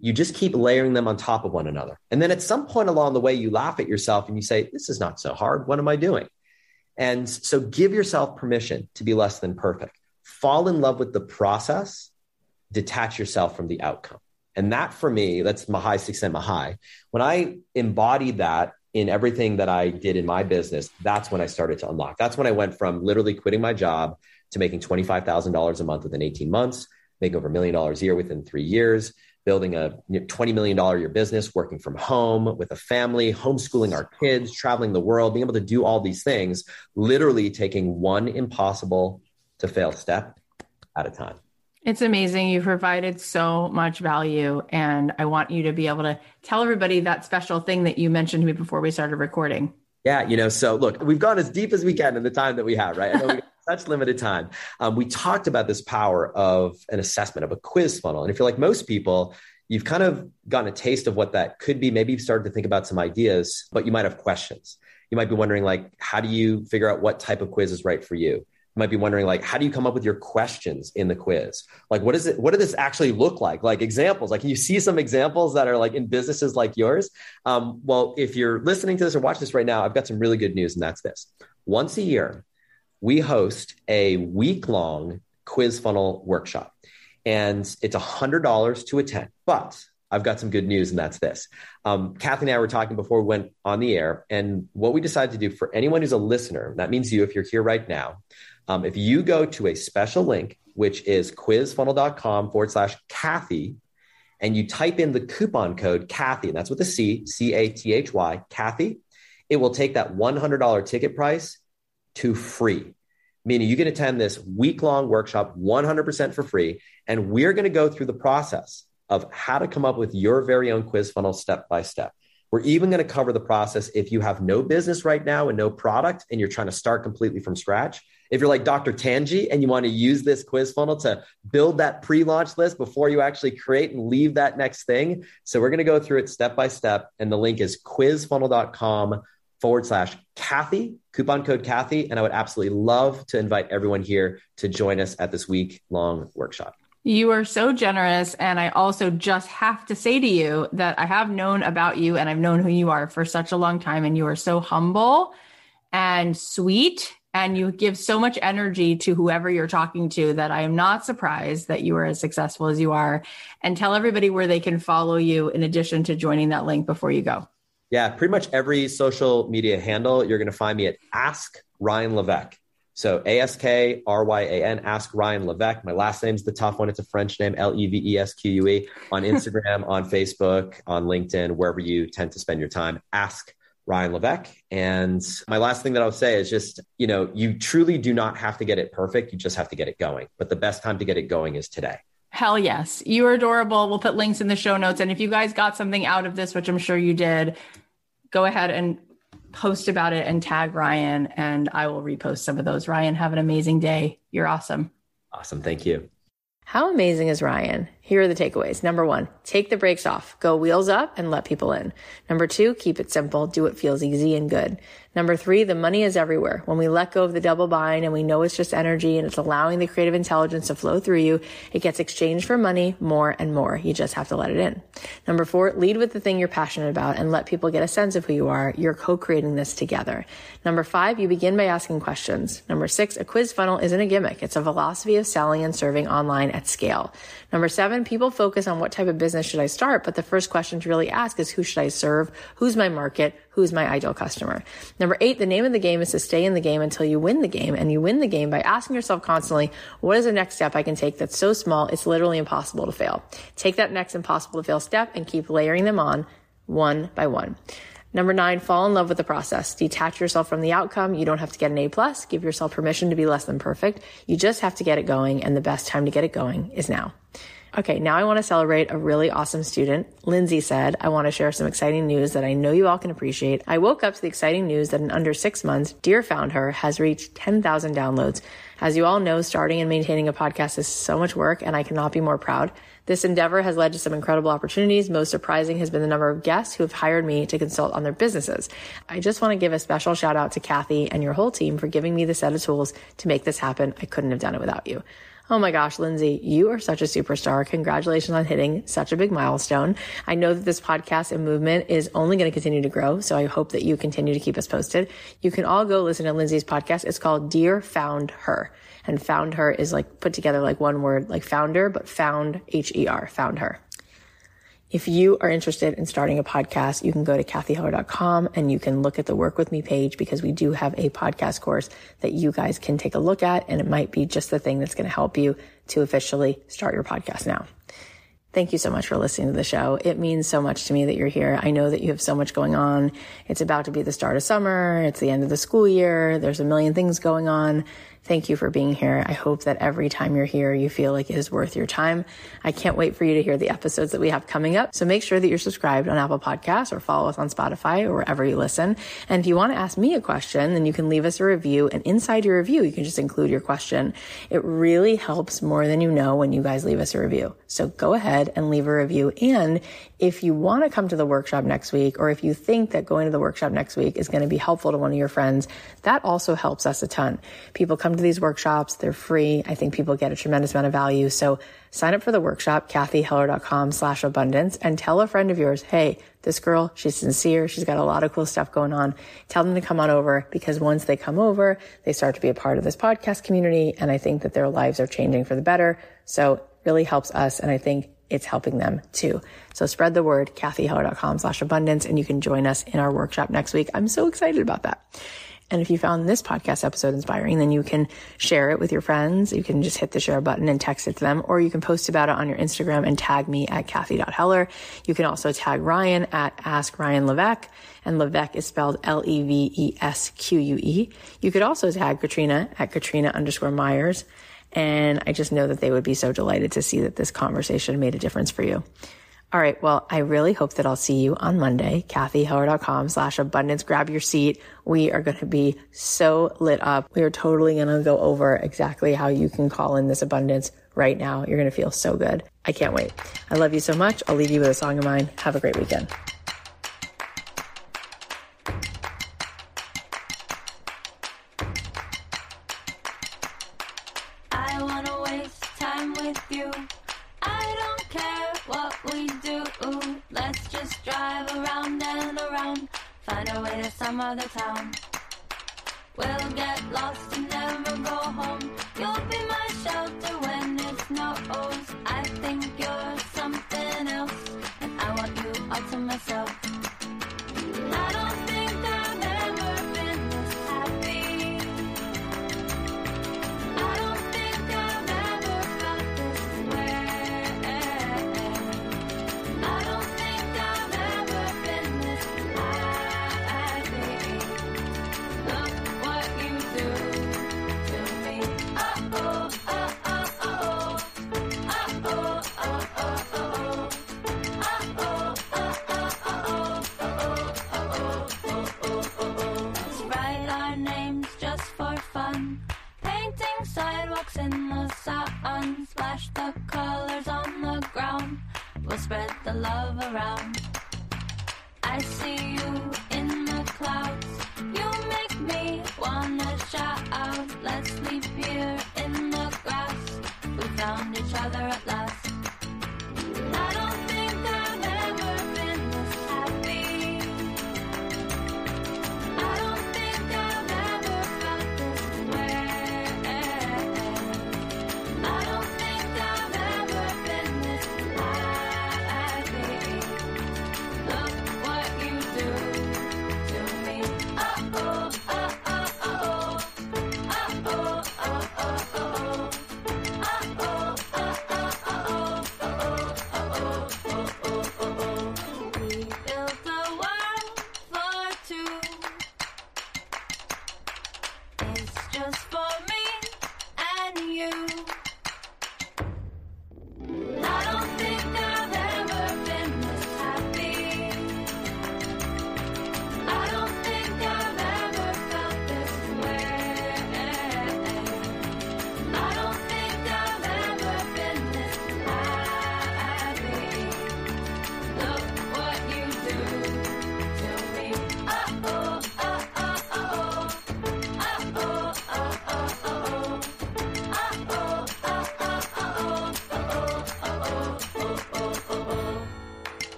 you just keep layering them on top of one another. And then at some point along the way, you laugh at yourself and you say, this is not so hard. What am I doing? And so give yourself permission to be less than perfect. Fall in love with the process, detach yourself from the outcome. And that for me, that's Mahai Csikszentmihalyi Mahai. When I embodied that in everything that I did in my business, that's when I started to unlock. That's when I went from literally quitting my job to making twenty-five thousand dollars a month within eighteen months, making over a million dollars a year within three years, building a twenty million dollars a year business, working from home with a family, homeschooling our kids, traveling the world, being able to do all these things, literally taking one impossible to fail step at a time. It's amazing. You provided so much value. And I want you to be able to tell everybody that special thing that you mentioned to me before we started recording. Yeah. You know, so look, we've gone as deep as we can in the time that we have, right? I know we got such limited time. Um, we talked about this power of an assessment, of a quiz funnel. And if you're like most people, you've kind of gotten a taste of what that could be. Maybe you've started to think about some ideas, but you might have questions. You might be wondering, like, how do you figure out what type of quiz is right for you? Might be wondering, like, how do you come up with your questions in the quiz? Like, what is it? What does this actually look like? Like examples, like, can you see some examples that are like in businesses like yours? Um, well, if you're listening to this or watching this right now, I've got some really good news. And that's this: once a year, we host a week long quiz funnel workshop, and it's a hundred dollars to attend, but I've got some good news. And that's this. Um, Cathy and I were talking before we went on the air, and what we decided to do for anyone who's a listener, that means you, if you're here right now, Um, if you go to a special link, which is quizfunnel.com forward slash Cathy, and you type in the coupon code Cathy, and that's with a C, C A T H Y, Cathy, it will take that one hundred dollars ticket price to free. Meaning you can attend this week-long workshop one hundred percent for free, and we're going to go through the process of how to come up with your very own quiz funnel step by step. We're even going to cover the process if you have no business right now and no product, and you're trying to start completely from scratch. If you're like Doctor Tangie and you want to use this quiz funnel to build that pre-launch list before you actually create and leave that next thing. So we're going to go through it step by step. And the link is quizfunnel.com forward slash Cathy, coupon code Cathy. And I would absolutely love to invite everyone here to join us at this week long workshop. You are so generous. And I also just have to say to you that I have known about you and I've known who you are for such a long time. And you are so humble and sweet. And you give so much energy to whoever you're talking to that I am not surprised that you are as successful as you are. And tell everybody where they can follow you in addition to joining that link before you go. Yeah, pretty much every social media handle, you're going to find me at Ask Ryan Levesque. So A S K R Y A N, Ask Ryan Levesque. My last name's the tough one. It's a French name, L E V E S Q U E, on Instagram, on Facebook, on LinkedIn, wherever you tend to spend your time. Ask Ryan Levesque. And my last thing that I'll say is just, you know, you truly do not have to get it perfect. You just have to get it going. But the best time to get it going is today. Hell yes. You are adorable. We'll put links in the show notes. And if you guys got something out of this, which I'm sure you did, go ahead and post about it and tag Ryan, and I will repost some of those. Ryan, have an amazing day. You're awesome. Awesome. Thank you. How amazing is Ryan? Here are the takeaways. Number one, take the brakes off, go wheels up and let people in. Number two, keep it simple, do what feels easy and good. Number three, the money is everywhere. When we let go of the double bind and we know it's just energy and it's allowing the creative intelligence to flow through you, it gets exchanged for money more and more. You just have to let it in. Number four, lead with the thing you're passionate about and let people get a sense of who you are. You're co-creating this together. Number five, you begin by asking questions. Number six, a quiz funnel isn't a gimmick. It's a philosophy of selling and serving online at scale. Number seven, people focus on what type of business should I start, but the first question to really ask is who should I serve? Who's my market? Who's my ideal customer? Number eight, the name of the game is to stay in the game until you win the game. And you win the game by asking yourself constantly, what is the next step I can take that's so small it's literally impossible to fail? Take that next impossible to fail step and keep layering them on one by one. Number nine, fall in love with the process. Detach yourself from the outcome. You don't have to get an A plus. Give yourself permission to be less than perfect. You just have to get it going. And the best time to get it going is now. Okay, now I want to celebrate a really awesome student. Lindsay said, I want to share some exciting news that I know you all can appreciate. I woke up to the exciting news that in under six months, Dear Found Her has reached ten thousand downloads. As you all know, starting and maintaining a podcast is so much work, and I cannot be more proud. This endeavor has led to some incredible opportunities. Most surprising has been the number of guests who have hired me to consult on their businesses. I just want to give a special shout out to Cathy and your whole team for giving me the set of tools to make this happen. I couldn't have done it without you. Oh my gosh, Lindsay, you are such a superstar. Congratulations on hitting such a big milestone. I know that this podcast and movement is only going to continue to grow, so I hope that you continue to keep us posted. You can all go listen to Lindsay's podcast. It's called Dear Found Her. And Found Her is like put together like one word, like founder, but found, H E R, Found Her. If you are interested in starting a podcast, you can go to Cathy Heller dot com and you can look at the Work With Me page, because we do have a podcast course that you guys can take a look at, and it might be just the thing that's going to help you to officially start your podcast now. Thank you so much for listening to the show. It means so much to me that you're here. I know that you have so much going on. It's about to be the start of summer. It's the end of the school year. There's a million things going on. Thank you for being here. I hope that every time you're here, you feel like it is worth your time. I can't wait for you to hear the episodes that we have coming up. So make sure that you're subscribed on Apple Podcasts or follow us on Spotify or wherever you listen. And if you want to ask me a question, then you can leave us a review. And inside your review, you can just include your question. It really helps more than you know when you guys leave us a review. So go ahead and leave a review. And if you want to come to the workshop next week, or if you think that going to the workshop next week is going to be helpful to one of your friends, that also helps us a ton. People come to these workshops. They're free. I think people get a tremendous amount of value. So sign up for the workshop, Cathy Heller dot com slash abundance, and tell a friend of yours, hey, this girl, she's sincere. She's got a lot of cool stuff going on. Tell them to come on over, because once they come over, they start to be a part of this podcast community. And I think that their lives are changing for the better. So it really helps us. And I think it's helping them too. So spread the word, Cathy Heller dot com slash abundance, and you can join us in our workshop next week. I'm so excited about that. And if you found this podcast episode inspiring, then you can share it with your friends. You can just hit the share button and text it to them, or you can post about it on your Instagram and tag me at Cathy dot Heller. You can also tag Ryan at Ask Ryan Levesque, and Levesque is spelled L E V E S Q U E. You could also tag Katrina at Katrina underscore Myers. And I just know that they would be so delighted to see that this conversation made a difference for you. All right. Well, I really hope that I'll see you on Monday, Cathy Heller dot com slash abundance. Grab your seat. We are going to be so lit up. We are totally going to go over exactly how you can call in this abundance right now. You're going to feel so good. I can't wait. I love you so much. I'll leave you with a song of mine. Have a great weekend. Some other town. We'll get lost and never go home. You'll be my shelter when it snows. I think you're something else, and I want you all to myself. I don't think I've ever been this happy. I don't think I've ever felt this way. I don't think I've ever been this happy. In the sun, splash the colors on the ground. We'll spread the love around. I see you in the clouds. You make me wanna shout out. Let's sleep here in the grass. We found each other at last.